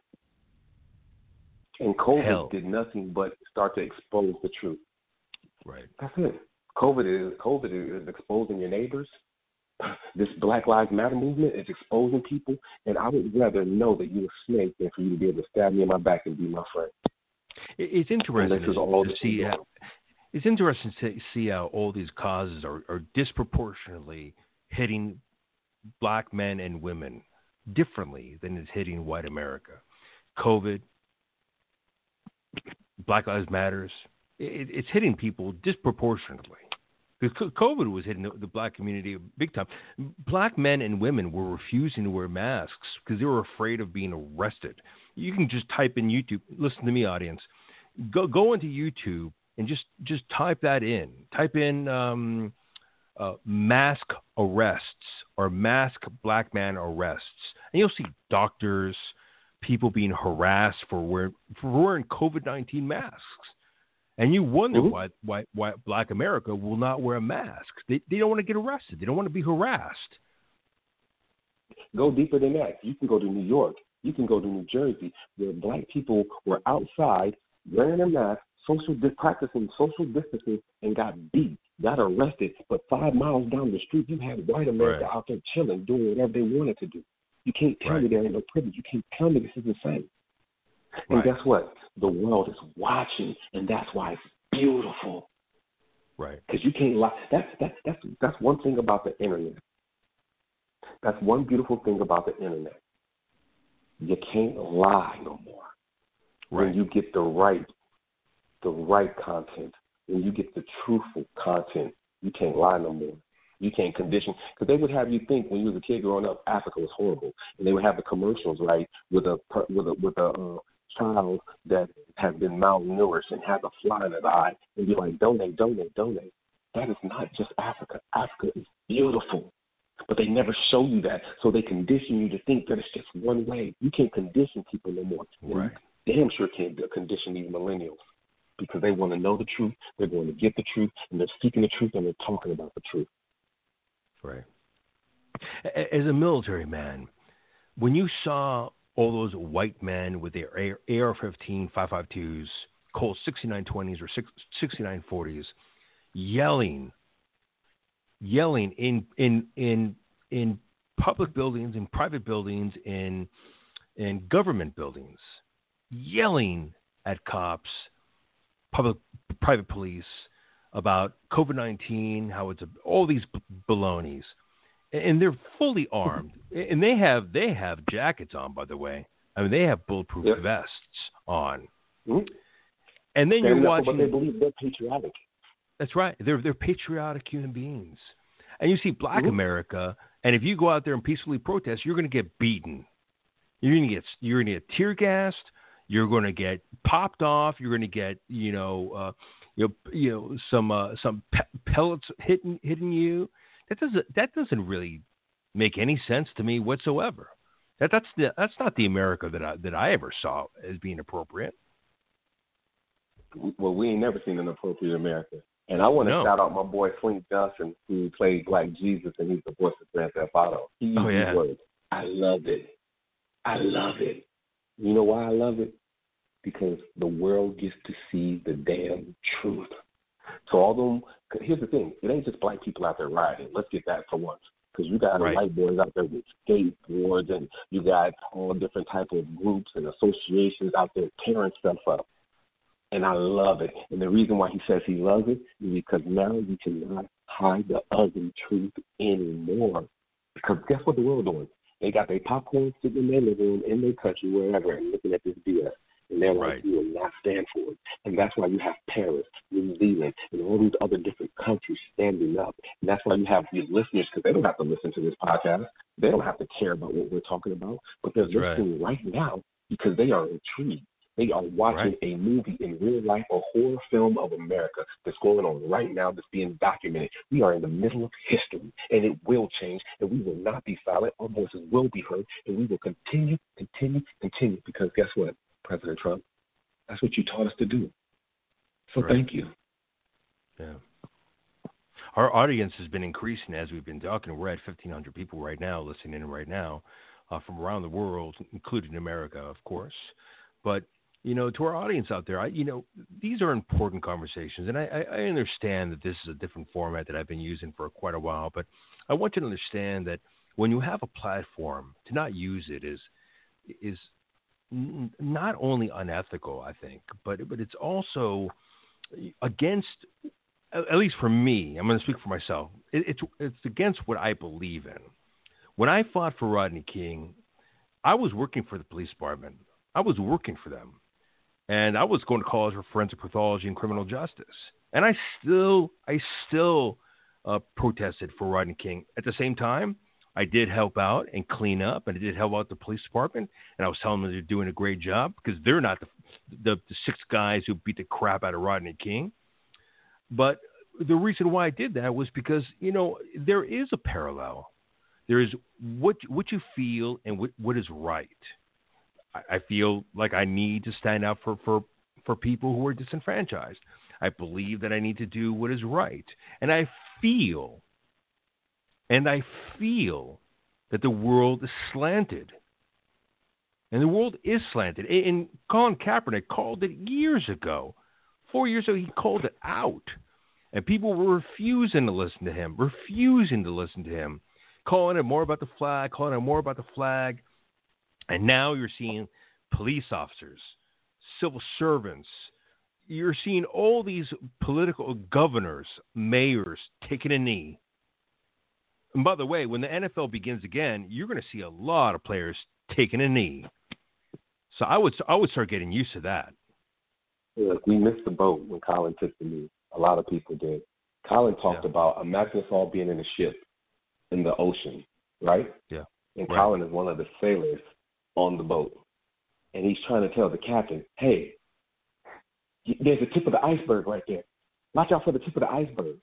And COVID did nothing but start to expose the truth. Right. That's it. COVID is exposing your neighbors. This Black Lives Matter movement is exposing people, and I would rather know that you're a snake than for you to be able to stab me in my back and be my friend. It's interesting to see how, all these causes are disproportionately hitting black men and women differently than it's hitting white America. COVID, Black Lives Matters, it's hitting people disproportionately. COVID was hitting the black community big time. Black men and women were refusing to wear masks because they were afraid of being arrested. You can just type in YouTube. Listen to me, audience. Go into YouTube and just type that in. Type in mask arrests or mask black man arrests. And you'll see doctors, people being harassed for wearing COVID-19 masks. And you wonder why black America will not wear a mask. They don't want to get arrested. They don't want to be harassed. Go deeper than that. You can go to New York. You can go to New Jersey, where black people were outside wearing a mask, practicing social distancing, and got beat, got arrested. But 5 miles down the street, you had white America out there chilling, doing whatever they wanted to do. You can't tell me there ain't no privilege. You can't tell me this is insane. And guess what? The world is watching, and that's why it's beautiful. Right. Because you can't lie. That's one thing about the internet. That's one beautiful thing about the internet. You can't lie no more. Right. When you get the right content, when you get the truthful content, you can't lie no more. You can't condition, because they would have you think when you was a kid growing up, Africa was horrible, and they would have the commercials, right, with a child that has been malnourished and has a fly in his eye, and be like, donate, donate, donate. That is not just Africa. Africa is beautiful, but they never show you that, so they condition you to think that it's just one way. You can't condition people no more. Right. You damn sure can't condition these millennials, because they want to know the truth, they're going to get the truth, and they're seeking the truth, and they're talking about the truth. Right. As a military man, when you saw all those white men with their AR-15, 5.52s, Colt 6920s or 6940s, yelling in public buildings, in private buildings, in government buildings, yelling at cops, private police about COVID-19, how it's all these balonies, and they're fully armed, and they have jackets on. By the way, I mean they have bulletproof vests on, and then you're watching. But they believe they're patriotic. That's right. They're patriotic human beings, and you see Black America. And if you go out there and peacefully protest, you're going to get beaten. You're going to get tear gassed. You're going to get popped off. You're going to get some pellets hitting you. That doesn't really make any sense to me whatsoever. That's not the America that I ever saw as being appropriate. Well, we ain't never seen an appropriate America. And I want to shout out my boy Flink Johnson, who played Black Jesus, and he's the voice of Grand Theft Auto. He used the word. I love it. You know why I love it? Because the world gets to see the damn truth. So here's the thing. It ain't just Black people out there rioting. Let's get that for once. Because you got white boys out there with skateboards, and you got all different type of groups and associations out there tearing stuff up. And I love it. And the reason why he says he loves it is because now you cannot hide the ugly truth anymore. Because guess what the world doing? They got their popcorn sitting in their living room, in their country, wherever, and looking at this BS. And they're like, you will not stand for it. And that's why you have Paris, New Zealand, and all these other different countries standing up. And that's why you have these listeners, because they don't have to listen to this podcast. They don't have to care about what we're talking about. But they're listening right now because they are intrigued. They are watching a movie in real life, a horror film of America that's going on right now, that's being documented. We are in the middle of history, and it will change, and we will not be silent. Our voices will be heard, and we will continue, because guess what, President Trump? That's what you taught us to do. So thank you. Yeah. Our audience has been increasing as we've been talking. We're at 1,500 people right now, listening in right now, from around the world, including America, of course. But to our audience out there, these are important conversations, and I understand that this is a different format that I've been using for quite a while, but I want you to understand that when you have a platform, to not use it is not only unethical, I think, but it's also against, at least for me, I'm going to speak for myself, it's against what I believe in. When I fought for Rodney King, I was working for the police department. I was working for them. And I was going to college for forensic pathology and criminal justice. And I still protested for Rodney King. At the same time, I did help out and clean up, and I did help out the police department. And I was telling them they're doing a great job, because they're not the six guys who beat the crap out of Rodney King. But the reason why I did that was because, there is a parallel. There is what you feel and what is right. I feel like I need to stand up for people who are disenfranchised. I believe that I need to do what is right. And I feel that the world is slanted. And the world is slanted. And Colin Kaepernick called it years ago. 4 years ago, he called it out. And people were refusing to listen to him, calling it more about the flag, And now you're seeing police officers, civil servants. You're seeing all these political governors, mayors taking a knee. And by the way, when the NFL begins again, you're going to see a lot of players taking a knee. So I would start getting used to that. Look, we missed the boat when Colin took the knee. A lot of people did. Colin talked about a magnus all being in a ship in the ocean, right? Yeah. And Colin is one of the sailors on the boat. And he's trying to tell the captain, hey, there's the tip of the iceberg right there. Watch out for the tip of the iceberg.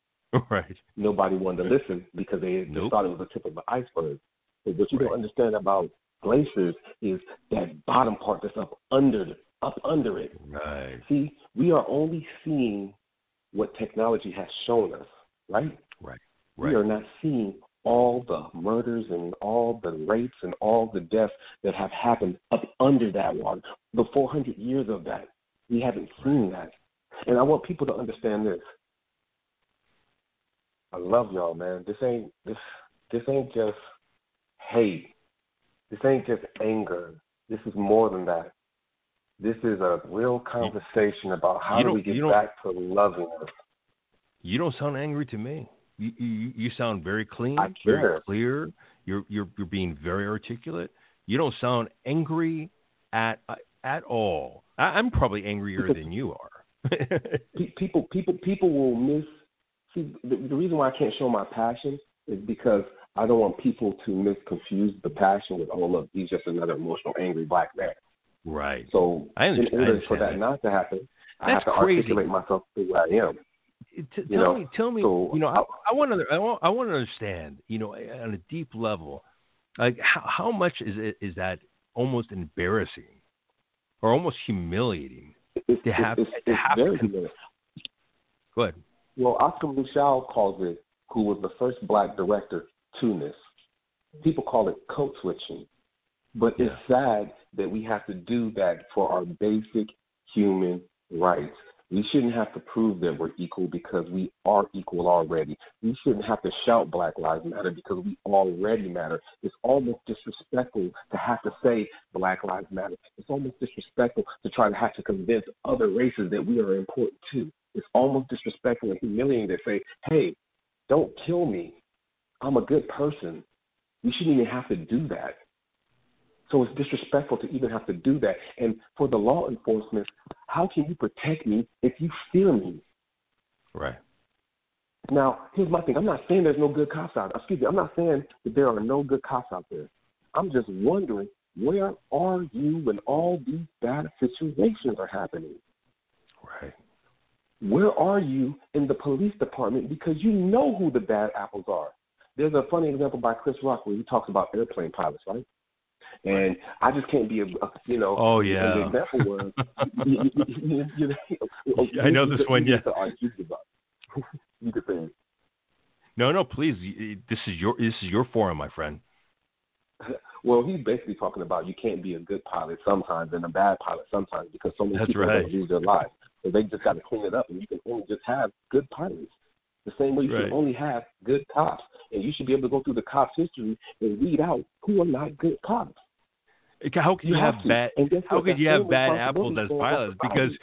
Right. Nobody wanted to listen because they thought it was the tip of the iceberg. But what you don't understand about glaciers is that bottom part that's up under it. Right. See, we are only seeing what technology has shown us, right? Right. We are not seeing all the murders and all the rapes and all the deaths that have happened up under that water, the 400 years of that. We haven't seen that. And I want people to understand this. I love y'all, man. This ain't just hate. This ain't just anger. This is more than that. This is a real conversation about how do we get back to loving us. You don't sound angry to me. You sound very clean, very clear. You're being very articulate. You don't sound angry at all. I'm probably angrier than you are. People will miss. See, the reason why I can't show my passion is because I don't want people to misconfuse the passion with, oh, look, he's just another emotional, angry black man. Right. So in order for that not to happen, I have to articulate myself to who I am. Tell me. So, I want to understand. On a deep level, like how much is that almost embarrassing or almost humiliating to have? Go ahead. Well, Oscar Michelle calls it, who was the first black director, two-ness. People call it code switching, but it's sad that we have to do that for our basic human rights. We shouldn't have to prove that we're equal because we are equal already. We shouldn't have to shout Black Lives Matter because we already matter. It's almost disrespectful to have to say Black Lives Matter. It's almost disrespectful to try to have to convince other races that we are important too. It's almost disrespectful and humiliating to say, hey, don't kill me. I'm a good person. We shouldn't even have to do that. So it's disrespectful to even have to do that. And for the law enforcement, how can you protect me if you fear me? Right. Now, here's my thing. I'm not saying there's no good cops out there. Excuse me. I'm not saying that there are no good cops out there. I'm just wondering, where are you when all these bad situations are happening? Right. Where are you in the police department? Because you know who the bad apples are. There's a funny example by Chris Rock where he talks about airplane pilots, right? And I just can't be a. Oh, yeah. The example was, I know this one, yeah. You could say. No, please. This is your forum, my friend. Well, he's basically talking about you can't be a good pilot sometimes and a bad pilot sometimes because so many people are going to lose their lives. So they just got to clean it up, and you can only just have good pilots. The same way you can only have good cops. And you should be able to go through the cops' history and weed out who are not good cops. How can you have bad apples as pilots? Because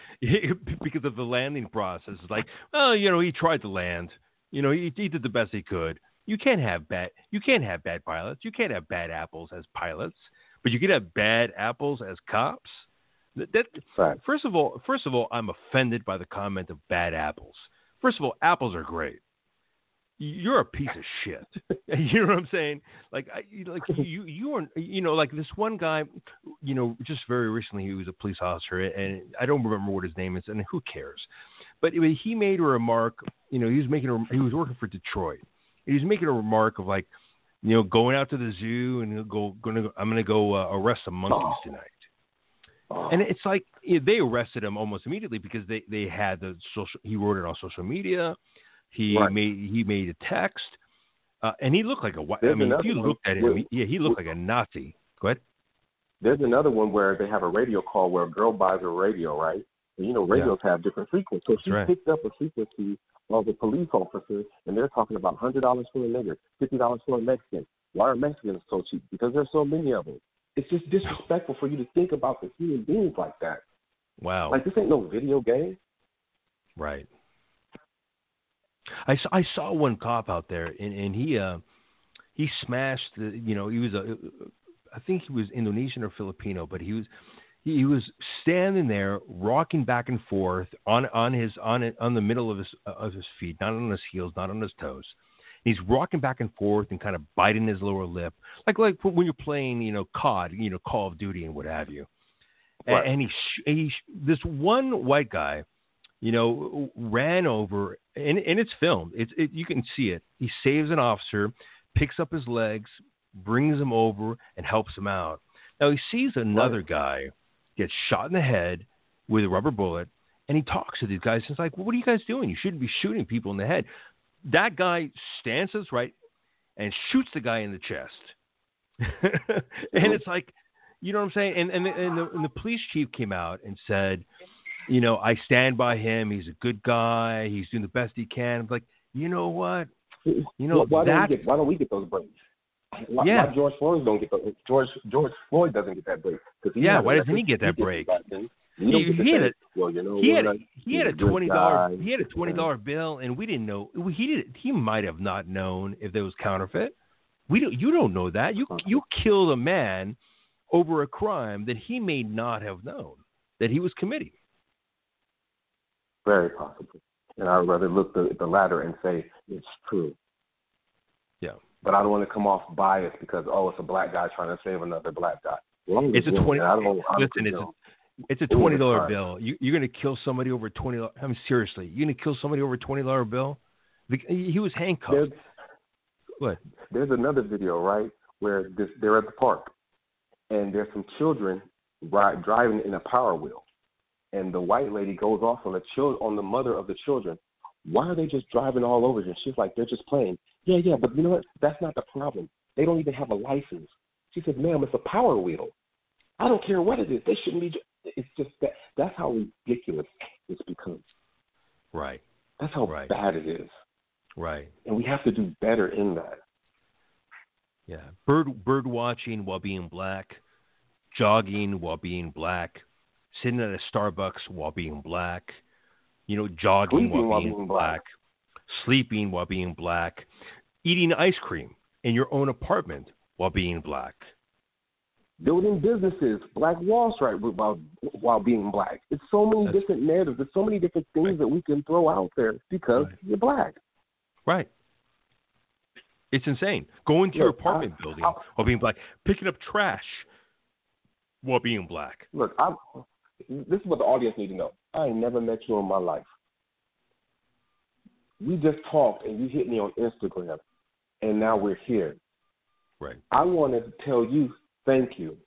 of the landing process. It's like, well, he tried to land. He did the best he could. You can't have bad pilots. You can't have bad apples as pilots. But you can have bad apples as cops. First of all, I'm offended by the comment of bad apples. First of all, apples are great. You're a piece of shit. You know what I'm saying? Like this one guy, just very recently he was a police officer, and I don't remember what his name is, and who cares? But he made a remark. He was working for Detroit. He was making a remark of like, going out to the zoo and I'm gonna go arrest some monkeys tonight. And it's like they arrested him almost immediately because they had he wrote it on social media. He made a text, and he looked like he looked like a Nazi. Go ahead. There's another one where they have a radio call where a girl buys a radio, right? And radios have different frequencies. So she picked up a frequency of the police officer, and they're talking about $100 for a nigger, $50 for a Mexican. Why are Mexicans so cheap? Because there's so many of them. It's just disrespectful for you to think about the human beings like that. Wow. Like, this ain't no video game. Right. I saw one cop out there, and he smashed the, he was I think he was Indonesian or Filipino, but he was He was standing there, rocking back and forth on the middle of his feet, not on his heels, not on his toes. And he's rocking back and forth and kind of biting his lower lip, like when you're playing, COD, Call of Duty and what have you. Right. And this one white guy, ran over, and it's filmed. It's you can see it. He saves an officer, picks up his legs, brings him over, and helps him out. Now he sees another guy get shot in the head with a rubber bullet, and he talks to these guys. He's like, well, "What are you guys doing? You shouldn't be shooting people in the head." That guy stands us right and shoots the guy in the chest, and it's like, you know what I'm saying? And the police chief came out and said, I stand by him. He's a good guy. He's doing the best he can. I'm like, you know what? Why don't we get those breaks? Why George Floyd don't get those? George Floyd doesn't get that break. Why doesn't he get that break? He had a $20 bill, and we didn't know. He might have not known if it was counterfeit. You don't know that. You killed a man over a crime that he may not have known that he was committing. Very possible. And I'd rather look at the latter and say it's true. Yeah. But I don't want to come off biased because, it's a black guy trying to save another black guy. It's a $20 bill. You're going to kill somebody over $20. I mean, seriously, you're going to kill somebody over a $20 bill? He was handcuffed. There's another video, right, where they're at the park, and there's some children driving in a Power Wheel. And the white lady goes off on the mother of the children. Why are they just driving all over here? She's like, they're just playing. Yeah, but you know what? That's not the problem. They don't even have a license. She says, ma'am, it's a Power Wheel. I don't care what it is. They shouldn't be. It's just that. That's how ridiculous it's become. Right. That's how bad it is. Right. And we have to do better in that. Yeah. Bird watching while being black, jogging while being black. Sitting at a Starbucks while being black, jogging while being black, sleeping while being black, eating ice cream in your own apartment while being black, building businesses, Black Wall Street while being black. It's so many different narratives. There's so many different things that we can throw out there because you're black. Right. It's insane. Going to your apartment building while being black, picking up trash while being black. Look, this is what the audience need to know. I ain't never met you in my life. We just talked, and you hit me on Instagram, and now we're here. Right. I wanted to tell you thank you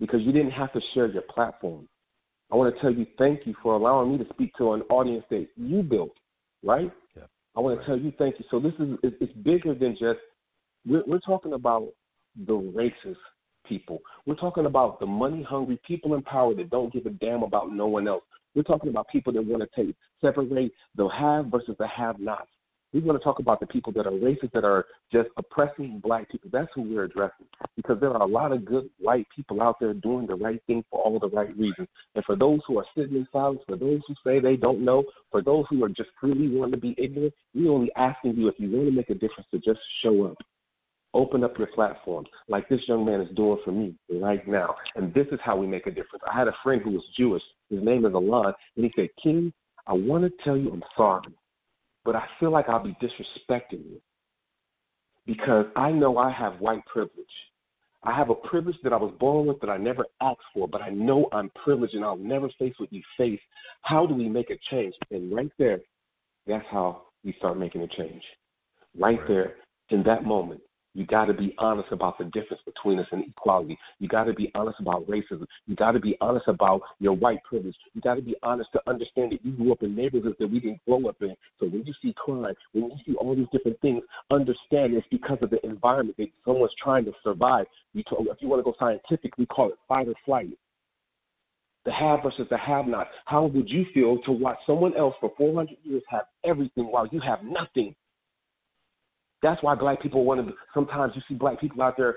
because you didn't have to share your platform. I want to tell you thank you for allowing me to speak to an audience that you built, right? Yeah. I want to tell you thank you. So this is it's bigger than just we're talking about the racist people. We're talking about the money-hungry people in power that don't give a damn about no one else. We're talking about people that want to separate the have versus the have-nots. We want to talk about the people that are racist, that are just oppressing black people. That's who we're addressing because there are a lot of good white people out there doing the right thing for all the right reasons. And for those who are sitting in silence, for those who say they don't know, for those who are just really wanting to be ignorant, we're only asking you if you want to make a difference to just show up. Open up your platform like this young man is doing for me right now. And this is how we make a difference. I had a friend who was Jewish. His name is Alon. And he said, King, I want to tell you I'm sorry, but I feel like I'll be disrespecting you because I know I have white privilege. I have a privilege that I was born with that I never asked for, but I know I'm privileged and I'll never face what you face. How do we make a change? And right there, that's how we start making a change. Right there in that moment. You got to be honest about the difference between us and equality. You got to be honest about racism. You got to be honest about your white privilege. You got to be honest to understand that you grew up in neighborhoods that we didn't grow up in. So when you see crime, when you see all these different things, understand it's because of the environment that someone's trying to survive. If you want to go scientific, we call it fight or flight. The have versus the have-not. How would you feel to watch someone else for 400 years have everything while you have nothing? That's why black people want to – sometimes you see black people out there,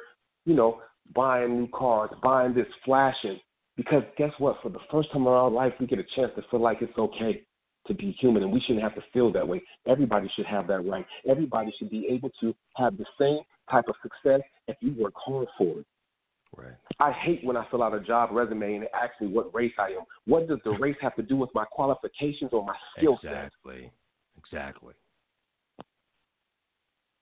buying new cars, buying this, flashing. Because guess what? For the first time in our life, we get a chance to feel like it's okay to be human, and we shouldn't have to feel that way. Everybody should have that right. Everybody should be able to have the same type of success if you work hard for it. Right. I hate when I fill out a job resume and it asks me what race I am. What does the race have to do with my qualifications or my skill set? Exactly.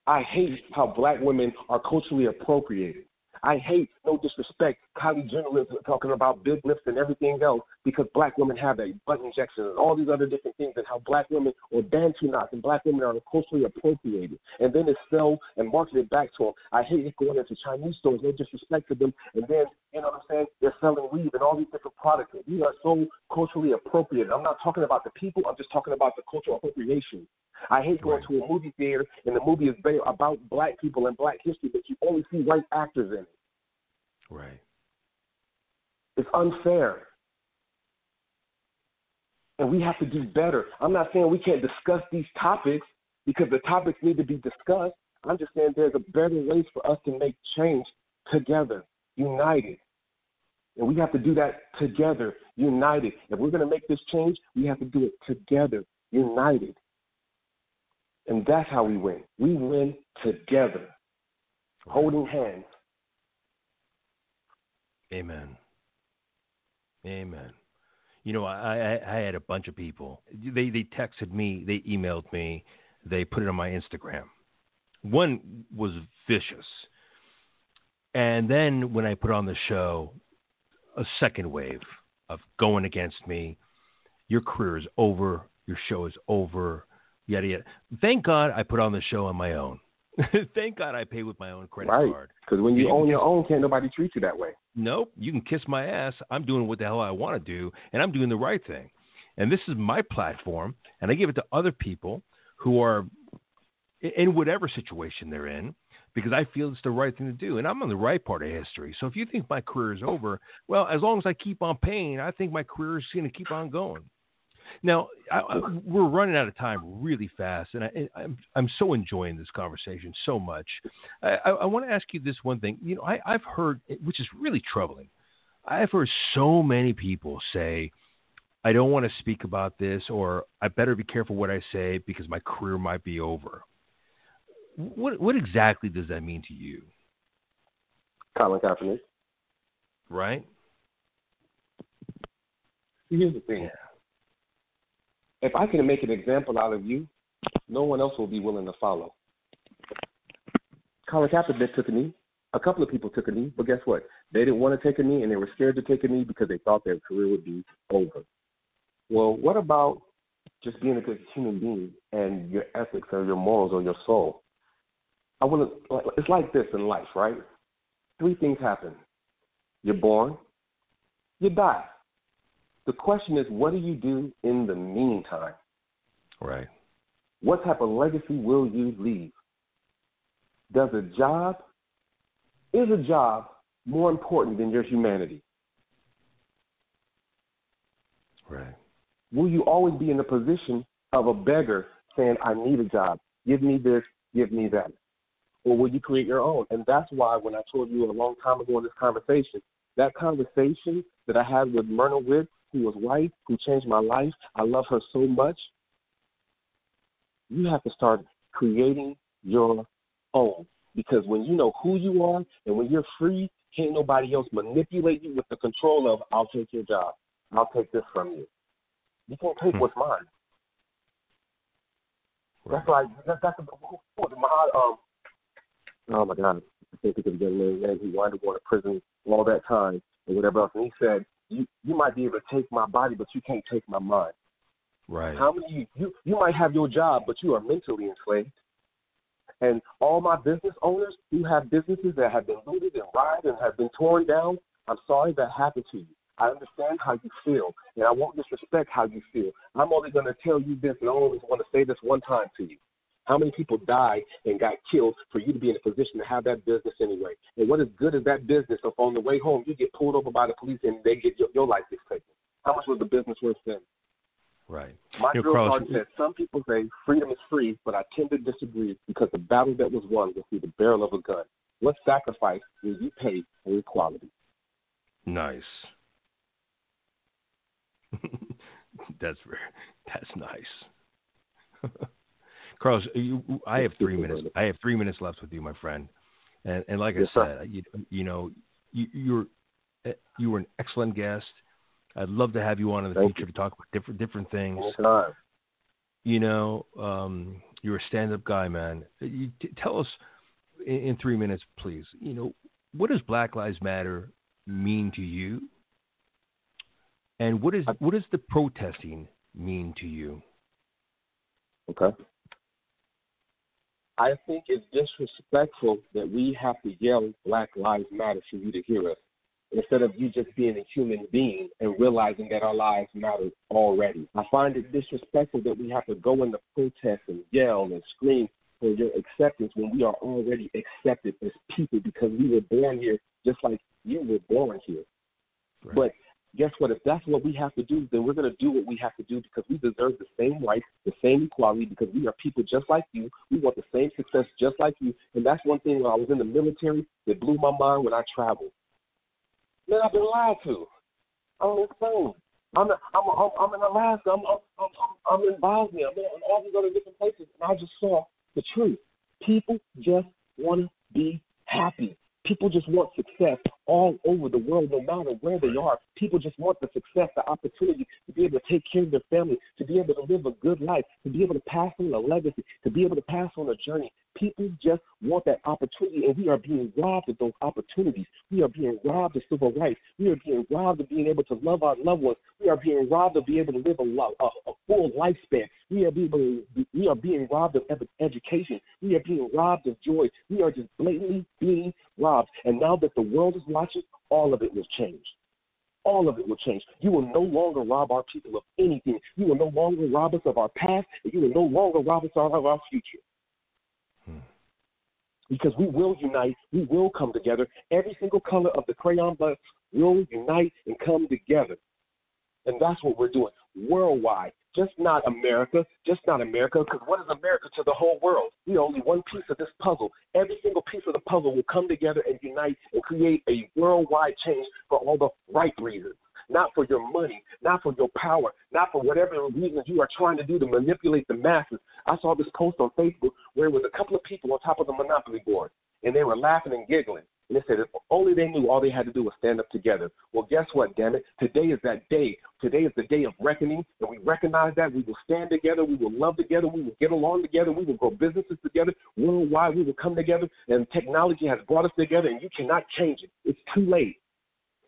I hate how black women are culturally appropriated. I hate, no disrespect, Kylie Jenner is talking about big lips and everything else because black women have a butt injection and all these other different things and how black women or bantu knots and black women are culturally appropriated. And then it's sold and marketed back to them. I hate it going into Chinese stores, no disrespect to them. And then, you know what I'm saying, they're selling weave and all these different products. And these are so culturally appropriated. I'm not talking about the people. I'm just talking about the cultural appropriation. I hate going to a movie theater and the movie is about black people and black history, but you only see white actors in it. Right. It's unfair. And we have to do better. I'm not saying we can't discuss these topics because the topics need to be discussed. I'm just saying there's a better way for us to make change together, united. And we have to do that together, united. If we're going to make this change, we have to do it together, united. And that's how we win. We win together, holding hands. Amen. You know, I had a bunch of people. They texted me. They emailed me. They put it on my Instagram. One was vicious. And then when I put on the show, a second wave of going against me. Your career is over. Your show is over. Yada, yada. Thank God I put on the show on my own. Thank God I pay with my own credit card. Because when you own your own, can't nobody treat you that way. Nope. You can kiss my ass. I'm doing what the hell I want to do, and I'm doing the right thing. And this is my platform, and I give it to other people who are in whatever situation they're in because I feel it's the right thing to do, and I'm on the right part of history. So if you think my career is over, well, as long as I keep on paying, I think my career is going to keep on going. Now, we're running out of time really fast, and I'm so enjoying this conversation so much. I want to ask you this one thing. You know, I've heard, which is really troubling, I've heard so many people say, I don't want to speak about this, or I better be careful what I say because my career might be over. What exactly does that mean to you? Colin Kaepernick. Right? Here's the thing. If I can make an example out of you, no one else will be willing to follow. Colin Kaepernick took a knee. A couple of people took a knee, but guess what? They didn't want to take a knee, and they were scared to take a knee because they thought their career would be over. Well, what about just being a good human being and your ethics or your morals or your soul? It's like this in life, right? Three things happen. You're born. You die. The question is, what do you do in the meantime? Right. What type of legacy will you leave? Is a job more important than your humanity? Right. Will you always be in the position of a beggar saying, I need a job. Give me this, give me that. Or will you create your own? And that's why when I told you a long time ago in this conversation, that conversation that I had with Myrna Witt, who was white, who changed my life. I love her so much. You have to start creating your own because when you know who you are and when you're free, can't nobody else manipulate you with the control of, I'll take your job. I'll take this from you. You can't take what's mine. Right. Oh, my God. I think it was a young man who wound up going to prison all that time and whatever else. And he said, you might be able to take my body, but you can't take my mind. Right. How many you might have your job, but you are mentally enslaved. And all my business owners who have businesses that have been looted and rioted and have been torn down, I'm sorry that happened to you. I understand how you feel, and I won't disrespect how you feel. I'm only going to tell you this, and I only want to say this one time to you. How many people died and got killed for you to be in a position to have that business anyway? And what is good is that business if on the way home you get pulled over by the police and they get your license taken? How much was the business worth then? Right. My girl said, some people say freedom is free, but I tend to disagree because the battle that was won was through the barrel of a gun. What sacrifice will you pay for equality? Nice. That's nice. Carlos, I have 3 minutes. I have 3 minutes left with you, my friend. And like I said, you know, you were an excellent guest. I'd love to have you on in the future to talk about different things. Anytime. You know, you're a stand-up guy, man. Tell us in 3 minutes, please. You know, what does Black Lives Matter mean to you? And what does the protesting mean to you? Okay. I think it's disrespectful that we have to yell Black Lives Matter for you to hear us, instead of you just being a human being and realizing that our lives matter already. I find it disrespectful that we have to go into protest and yell and scream for your acceptance when we are already accepted as people, because we were born here just like you were born here. Right. But guess what? If that's what we have to do, then we're going to do what we have to do, because we deserve the same rights, the same equality, because we are people just like you. We want the same success just like you. And that's one thing when I was in the military that blew my mind when I traveled. Man, I've been lied to. I'm insane. I'm in Alaska. I'm in Bosnia. I'm in all these other different places, and I just saw the truth. People just want to be happy. People just want success all over the world, no matter where they are. People just want the success, the opportunity to be able to take care of their family, to be able to live a good life, to be able to pass on a legacy, to be able to pass on a journey. People just want that opportunity, and we are being robbed of those opportunities. We are being robbed of civil rights. We are being robbed of being able to love our loved ones. We are being robbed of being able to live a full lifespan. We are being robbed of education. We are being robbed of joy. We are just blatantly being robbed. And now that the world is watching, all of it will change. All of it will change. You will no longer rob our people of anything. You will no longer rob us of our past, and you will no longer rob us of our future. Because we will unite, we will come together. Every single color of the crayon bus will unite and come together. And that's what we're doing worldwide, just not America, because what is America to the whole world? We're only one piece of this puzzle. Every single piece of the puzzle will come together and unite and create a worldwide change for all the right reasons. Not for your money, not for your power, not for whatever reasons you are trying to do to manipulate the masses. I saw this post on Facebook where it was a couple of people on top of the Monopoly board, and they were laughing and giggling. And they said if only they knew all they had to do was stand up together. Well, guess what, damn it? Today is that day. Today is the day of reckoning, and we recognize that. We will stand together. We will love together. We will get along together. We will grow businesses together. Worldwide, we will come together, and technology has brought us together, and you cannot change it. It's too late.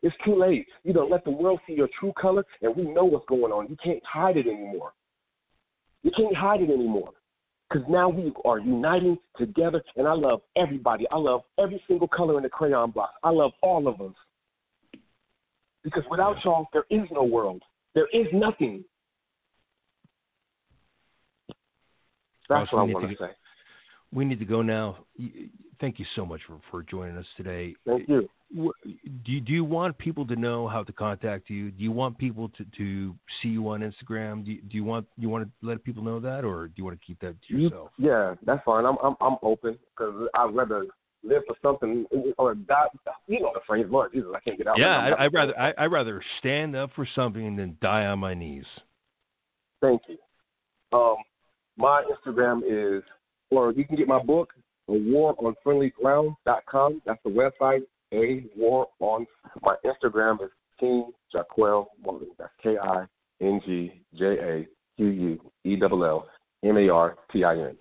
It's too late. You don't let the world see your true color, and we know what's going on. You can't hide it anymore. You can't hide it anymore, because now we are uniting together, and I love everybody. I love every single color in the crayon box. I love all of us, because without y'all, there is no world. There is nothing. That's what I want to say. We need to go now. Thank you so much for joining us today. Thank you. Do you want people to know how to contact you? Do you want people to see you on Instagram? Do you want to let people know that, or do you want to keep that to yourself? Yeah, that's fine. I'm open, because I'd rather live for something or die. You know the phrase, Lord Jesus, I can't get out. Yeah, right. I'd rather stand up for something than die on my knees. Thank you. My Instagram is, or you can get my book, awaronfriendlyground.com. That's the website. My Instagram is King Jaquell Martin. That's KINGJAQUELLMARTIN.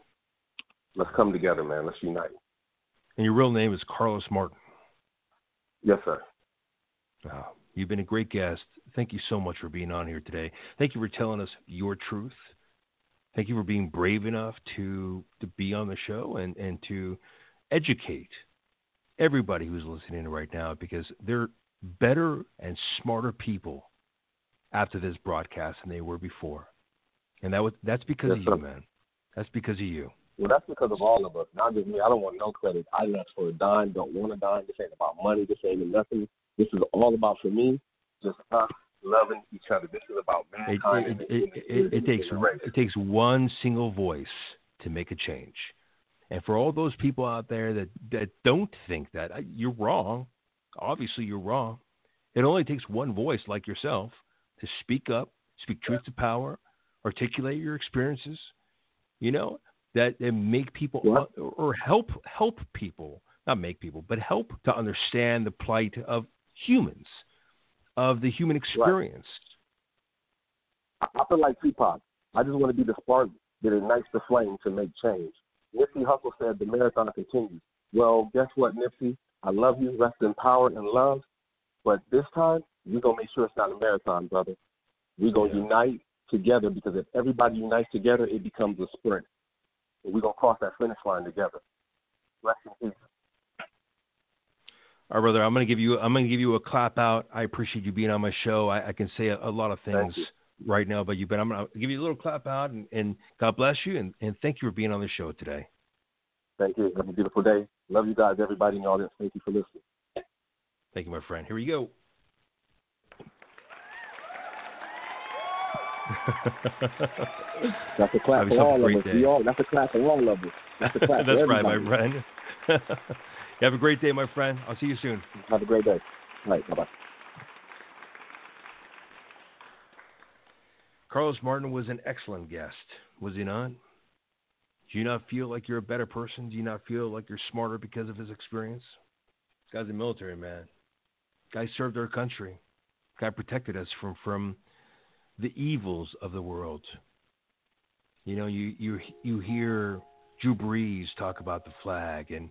Let's come together, man. Let's unite. And your real name is Carlos Martin. Yes, sir. Wow. You've been a great guest. Thank you so much for being on here today. Thank you for telling us your truth. Thank you for being brave enough to be on the show and to educate everybody who's listening right now, because they're better and smarter people after this broadcast than they were before. And that's because of you, man. That's because of you. Well, that's because of all of us. Not just me. I don't want no credit. I left for a dime, don't want a dime. This ain't about money. This ain't nothing. This is all about, for me, just us loving each other. This is about mankind. It takes one single voice to make a change. And for all those people out there that don't think that, you're wrong. Obviously, you're wrong. It only takes one voice like yourself to speak up, speak truth to power, articulate your experiences, that make people or help people not make people, but help to understand the plight of humans, of the human experience. Right. I feel like Tupac. I just want to be the spark that ignites the flame to make change. Nipsey Hussle said the marathon continues. Well, guess what, Nipsey? I love you. Rest in power and love. But this time, we're going to make sure it's not a marathon, brother. We're going to unite together, because if everybody unites together, it becomes a sprint. And we're going to cross that finish line together. Rest in peace. All right, brother, I'm going to give you a clap out. I appreciate you being on my show. I can say a lot of things right now about you, but I'm going to give you a little clap out, and God bless you, and thank you for being on the show today. Thank you. Have a beautiful day. Love you guys, everybody in the audience. Thank you for listening. Thank you, my friend. Here we go. That's a clap for all of us. That's a clap for all of us. That's a clap for everybody. That's right, my friend. You have a great day, my friend. I'll see you soon. Have a great day. All right, bye-bye. Carlos Martin was an excellent guest, was he not? Do you not feel like you're a better person? Do you not feel like you're smarter because of his experience? This guy's a military man. Guy served our country. Guy protected us from the evils of the world. You know, you hear Drew Brees talk about the flag and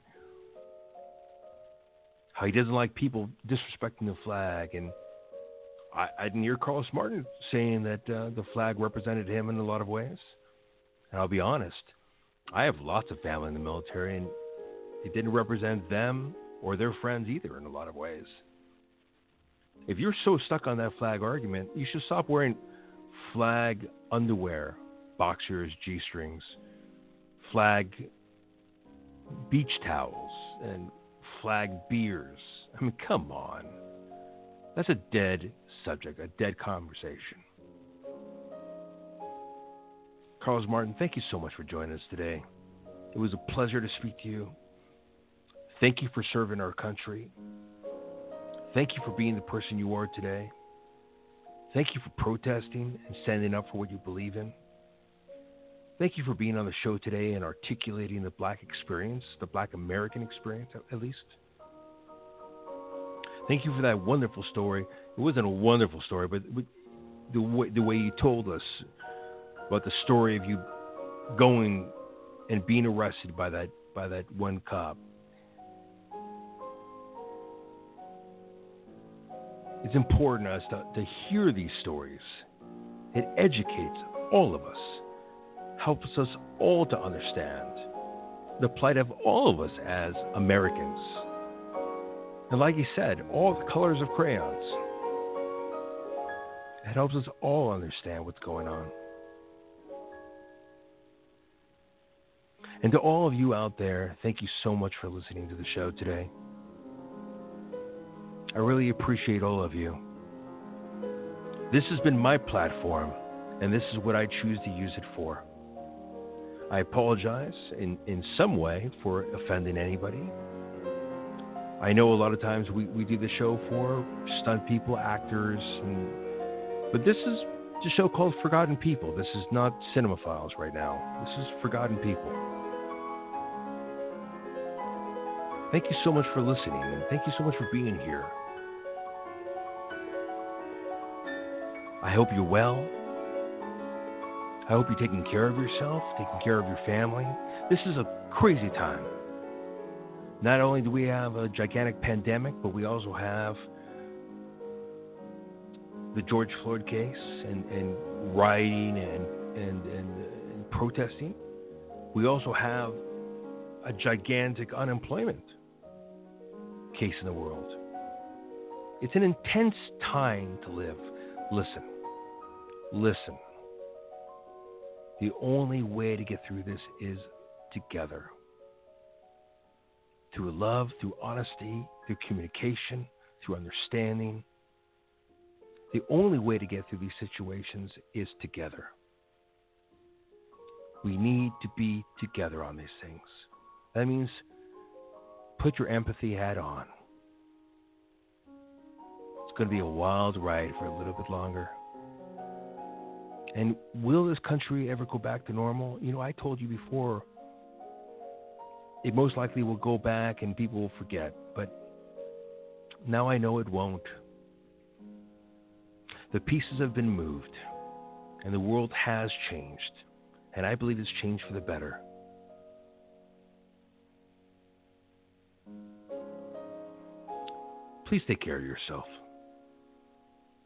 how he doesn't like people disrespecting the flag. And I didn't hear Carlos Martin saying that the flag represented him in a lot of ways. And I'll be honest, I have lots of family in the military, and it didn't represent them or their friends either in a lot of ways. If you're so stuck on that flag argument, you should stop wearing flag underwear, boxers, G-strings, flag beach towels, and flag beers. I mean, come on. That's a dead subject, a dead conversation. Carlos Martin, thank you so much for joining us today. It was a pleasure to speak to you. Thank you for serving our country. Thank you for being the person you are today. Thank you for protesting and standing up for what you believe in. Thank you for being on the show today and articulating the Black experience, the Black American experience, at least. Thank you for that wonderful story. It wasn't a wonderful story, but the way you told us about the story of you going and being arrested by that one cop. It's important to us to hear these stories. It educates all of us, helps us all to understand the plight of all of us as Americans. And like he said, all the colors of crayons. It helps us all understand what's going on. And to all of you out there, thank you so much for listening to the show today. I really appreciate all of you. This has been my platform, and this is what I choose to use it for. I apologize in some way for offending anybody. I know a lot of times we do the show for stunt people, actors, but this is a show called Forgotten People. This is not Cinemaphiles right now. This is Forgotten People. Thank you so much for listening, and thank you so much for being here. I hope you're well. I hope you're taking care of yourself, taking care of your family. This is a crazy time. Not only do we have a gigantic pandemic, but we also have the George Floyd case and rioting and protesting. We also have a gigantic unemployment case in the world. It's an intense time to live. Listen. The only way to get through this is together. Through love, through honesty, through communication, through understanding. The only way to get through these situations is together. We need to be together on these things. That means put your empathy hat on. It's going to be a wild ride for a little bit longer. And will this country ever go back to normal? You know, I told you before, It most likely will go back and people will forget, but now I know it won't. The pieces have been moved, and the world has changed, and I believe it's changed for the better. Please take care of yourself.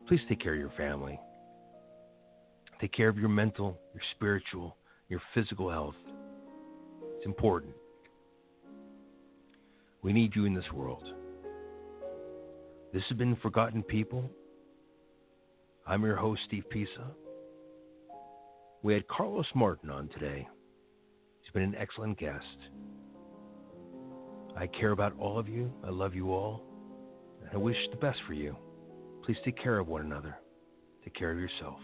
Please take care of your family. Take care of your mental, your spiritual, your physical health. It's important. We need you in this world. This has been Forgotten People. I'm your host, Steve Pisa. We had Carlos Martin on today. He's been an excellent guest. I care about all of you. I love you all. And I wish the best for you. Please take care of one another. Take care of yourself.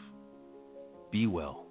Be well.